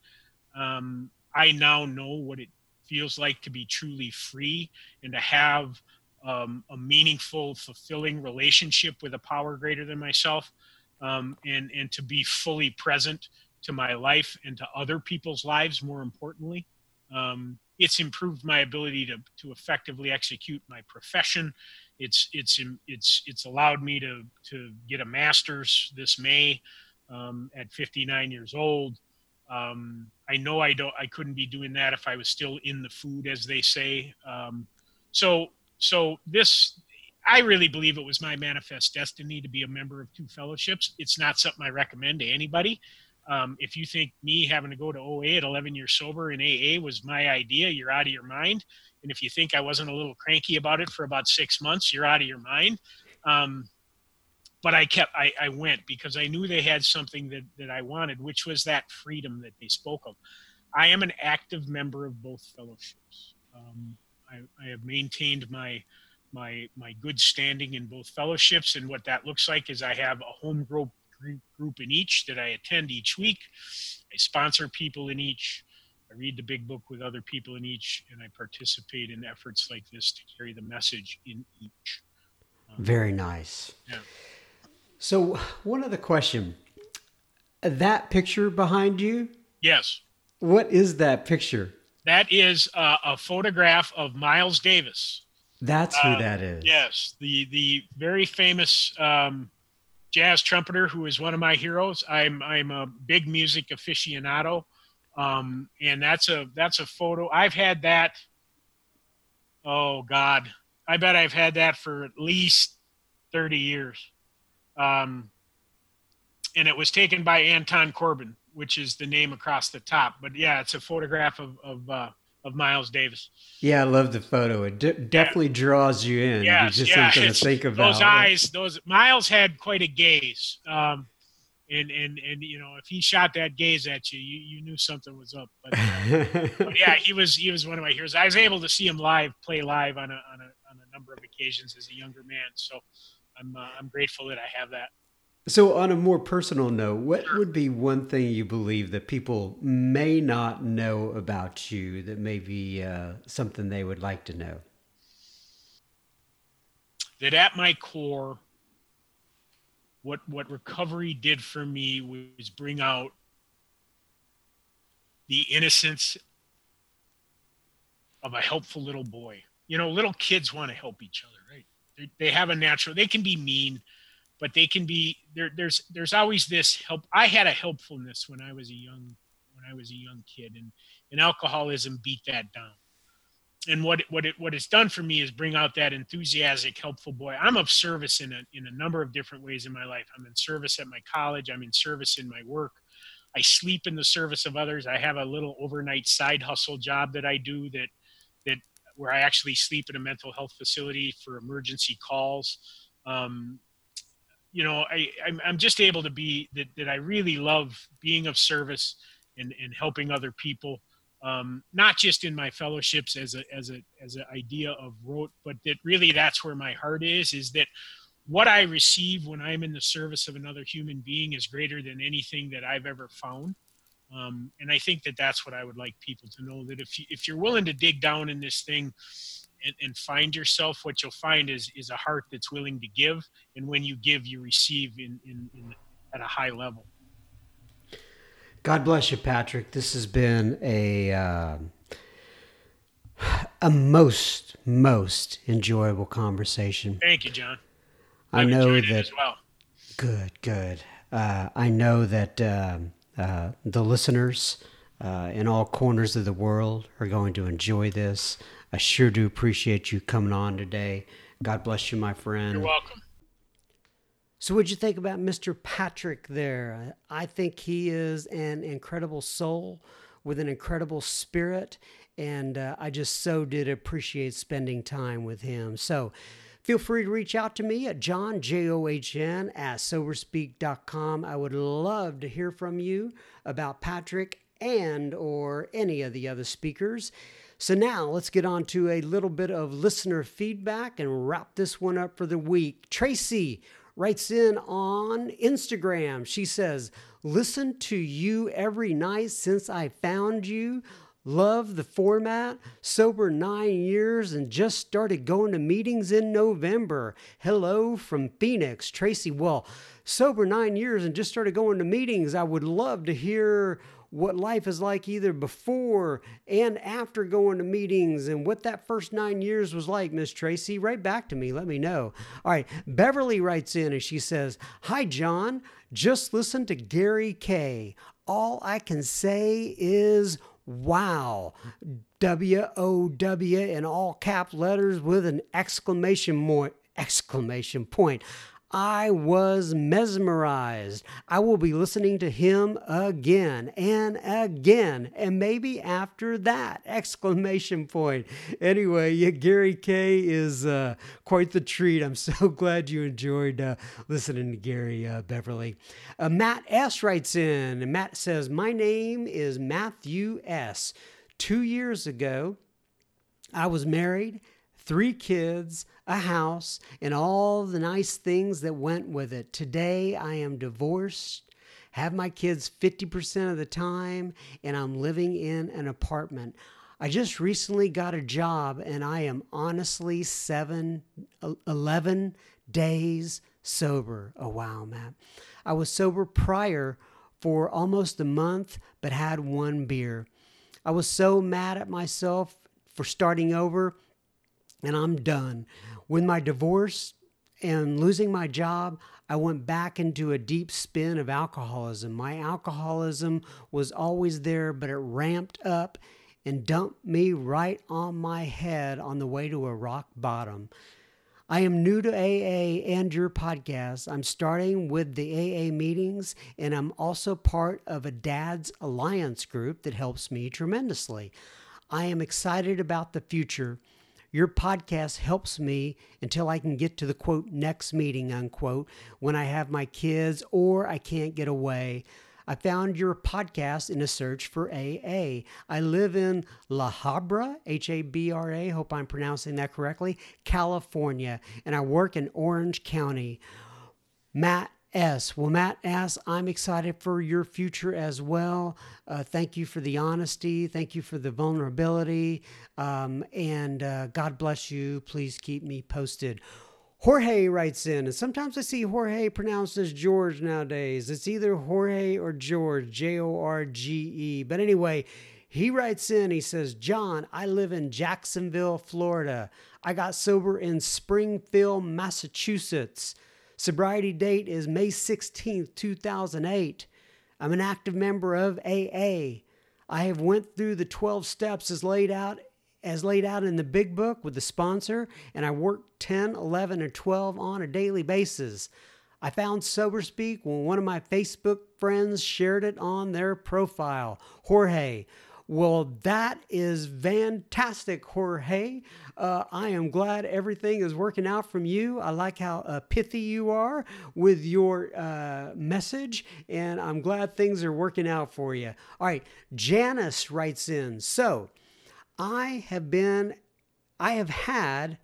Um, I now know what it feels like to be truly free and to have um, a meaningful, fulfilling relationship with a power greater than myself, um, and, and to be fully present to my life and to other people's lives, more importantly. Um, it's improved my ability to, to effectively execute my profession. It's it's it's it's allowed me to to get a master's this May um, at fifty-nine years old. Um, I know I don't I couldn't be doing that if I was still in the food, as they say. Um, so so this I really believe it was my manifest destiny to be a member of two fellowships. It's not something I recommend to anybody. Um, if you think me having to go to O A at eleven years sober in A A was my idea, you're out of your mind. And if you think I wasn't a little cranky about it for about six months, you're out of your mind. Um, but I kept, I, I went because I knew they had something that, that I wanted, which was that freedom that they spoke of. I am an active member of both fellowships. Um, I, I have maintained my my my good standing in both fellowships, and what that looks like is I have a home group group in each that I attend each week. I sponsor people in each. I read the Big Book with other people in each, and I participate in efforts like this to carry the message in each. Um, Very nice. Yeah. So one other question. That picture behind you? Yes. What is that picture? That is uh, a photograph of Miles Davis. That's who um, that is. Yes. The, the very famous um, jazz trumpeter who is one of my heroes. I'm, I'm a big music aficionado. Um, and that's a, that's a photo. I've had that. Oh God, I bet I've had that for at least thirty years. Um, and it was taken by Anton Corbin, which is the name across the top, but yeah, it's a photograph of, of, uh, of Miles Davis. Yeah. I love the photo. It de- definitely yeah. draws you in. Yes, you just yeah. to think about those eyes, those Miles had quite a gaze. Um, And, and, and, you know, if he shot that gaze at you, you, you knew something was up, but, uh, but yeah, he was, he was one of my heroes. I was able to see him live, play live on a, on a, on a number of occasions as a younger man. So I'm, uh, I'm grateful that I have that. So on a more personal note, what would be one thing you believe that people may not know about you that may be uh, something they would like to know? That at my core, What what recovery did for me was bring out the innocence of a helpful little boy. You know, little kids want to help each other, right? They, they have a natural, they can be mean, but they can be, there, there's there's always this help. I had a helpfulness when I was a young when I was a young kid, and, and alcoholism beat that down. And what it, what it what it's done for me is bring out that enthusiastic, helpful boy. I'm of service in a in a number of different ways in my life. I'm in service at my college. I'm in service in my work. I sleep in the service of others. I have a little overnight side hustle job that I do that that where I actually sleep in a mental health facility for emergency calls. Um, you know, I I'm, I'm just able to be that that I really love being of service and and helping other people. Um, not just in my fellowships as a, as a, as an idea of rote, but that really that's where my heart is, is that what I receive when I'm in the service of another human being is greater than anything that I've ever found. Um, and I think that that's what I would like people to know, that if you, if you're willing to dig down in this thing and, and find yourself, what you'll find is, is a heart that's willing to give. And when you give, you receive in, in, in at a high level. God bless you, Patrick. This has been a uh, a most, most enjoyable conversation. Thank you, John. I've I know that as well. Good, good. Uh, I know that uh, uh, the listeners uh, in all corners of the world are going to enjoy this. I sure do appreciate you coming on today. God bless you, my friend. You're welcome. So what'd you think about Mister Patrick there? I think he is an incredible soul with an incredible spirit, and uh, I just so did appreciate spending time with him. So feel free to reach out to me at John, J O H N, at sober speak dot com. I would love to hear from you about Patrick and or any of the other speakers. So now let's get on to a little bit of listener feedback and wrap this one up for the week. Tracy writes in on Instagram. She says, listen to you every night since I found you. Love the format. Sober nine years and just started going to meetings in November. Hello from Phoenix. Tracy, well, sober nine years and just started going to meetings. I would love to hear what life is like either before and after going to meetings and what that first nine years was like, Miss Tracy. Write back to me. Let me know. All right. Beverly writes in and she says, hi, John. Just listen to Gary K. All I can say is wow. W O W in all cap letters with an exclamation mo- exclamation point. I was mesmerized. I will be listening to him again and again, and maybe after that, exclamation point. Anyway, yeah, Gary K is uh, quite the treat. I'm so glad you enjoyed uh, listening to Gary uh, Beverly. Uh, Matt S. writes in, and Matt says, my name is Matthew S. Two years ago, I was married, three kids, a house, and all the nice things that went with it. Today, I am divorced, have my kids fifty percent of the time, and I'm living in an apartment. I just recently got a job, and I am honestly seven, eleven days sober. Oh, wow, Matt. I was sober prior for almost a month, but had one beer. I was so mad at myself for starting over, and I'm done. With my divorce and losing my job, I went back into a deep spin of alcoholism. My alcoholism was always there, but it ramped up and dumped me right on my head on the way to a rock bottom. I am new to A A and your podcast. I'm starting with the A A meetings, and I'm also part of a Dad's Alliance group that helps me tremendously. I am excited about the future. Your podcast helps me until I can get to the, quote, next meeting, unquote, when I have my kids or I can't get away. I found your podcast in a search for A A. I live in La Habra, H A B R A, hope I'm pronouncing that correctly, California, and I work in Orange County. Matt S. Well, Matt S., I'm excited for your future as well. Uh, thank you for the honesty. Thank you for the vulnerability. Um, and uh, God bless you. Please keep me posted. Jorge writes in, and sometimes I see Jorge pronounced as George nowadays. It's either Jorge or George, J O R G E. But anyway, he writes in, he says, John, I live in Jacksonville, Florida. I got sober in Springfield, Massachusetts. Sobriety date is May sixteenth, two thousand eight. I'm an active member of A A. I have went through the twelve steps as laid out as laid out in the Big Book with the sponsor, and I worked ten, eleven, or twelve on a daily basis. I found Sober Speak when one of my Facebook friends shared it on their profile. Jorge. Well, that is fantastic, Jorge. Uh, I am glad everything is working out from you. I like how uh, pithy you are with your uh, message, and I'm glad things are working out for you. All right, Janice writes in, so I have been, I have had,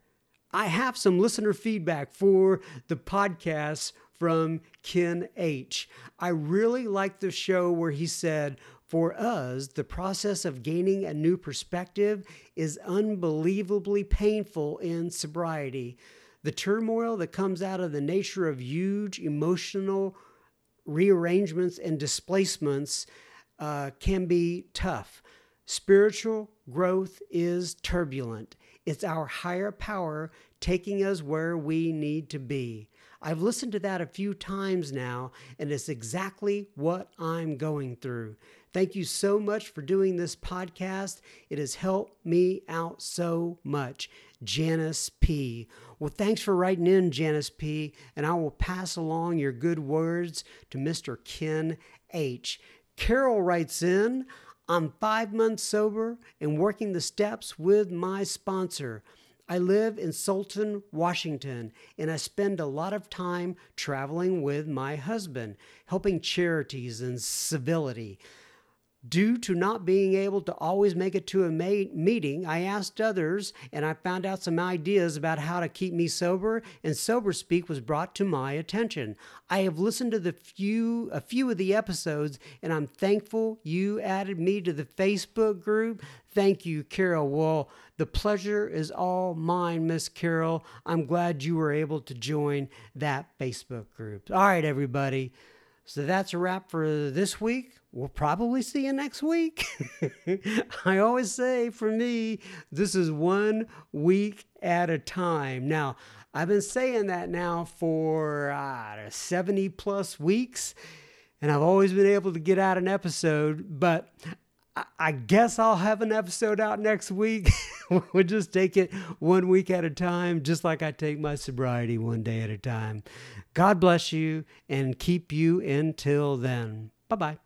I have some listener feedback for the podcast from Ken H. I really like the show where he said, for us, the process of gaining a new perspective is unbelievably painful in sobriety. The turmoil that comes out of the nature of huge emotional rearrangements and displacements uh, can be tough. Spiritual growth is turbulent. It's our higher power taking us where we need to be. I've listened to that a few times now, and it's exactly what I'm going through. Thank you so much for doing this podcast. It has helped me out so much. Janice P. Well, thanks for writing in, Janice P., and I will pass along your good words to Mister Ken H. Carol writes in, I'm five months sober and working the steps with my sponsor. I live in Sultan, Washington, and I spend a lot of time traveling with my husband, helping charities and civility. Due to not being able to always make it to a ma- meeting, I asked others, and I found out some ideas about how to keep me sober, and Sober Speak was brought to my attention. I have listened to the few, a few of the episodes, and I'm thankful you added me to the Facebook group. Thank you, Carol. Well, the pleasure is all mine, Miss Carol. I'm glad you were able to join that Facebook group. All right, everybody. So that's a wrap for this week. We'll probably see you next week. I always say, for me, this is one week at a time. Now, I've been saying that now for uh, seventy plus weeks, and I've always been able to get out an episode, but I, I guess I'll have an episode out next week. We'll just take it one week at a time, just like I take my sobriety one day at a time. God bless you and keep you until then. Bye-bye.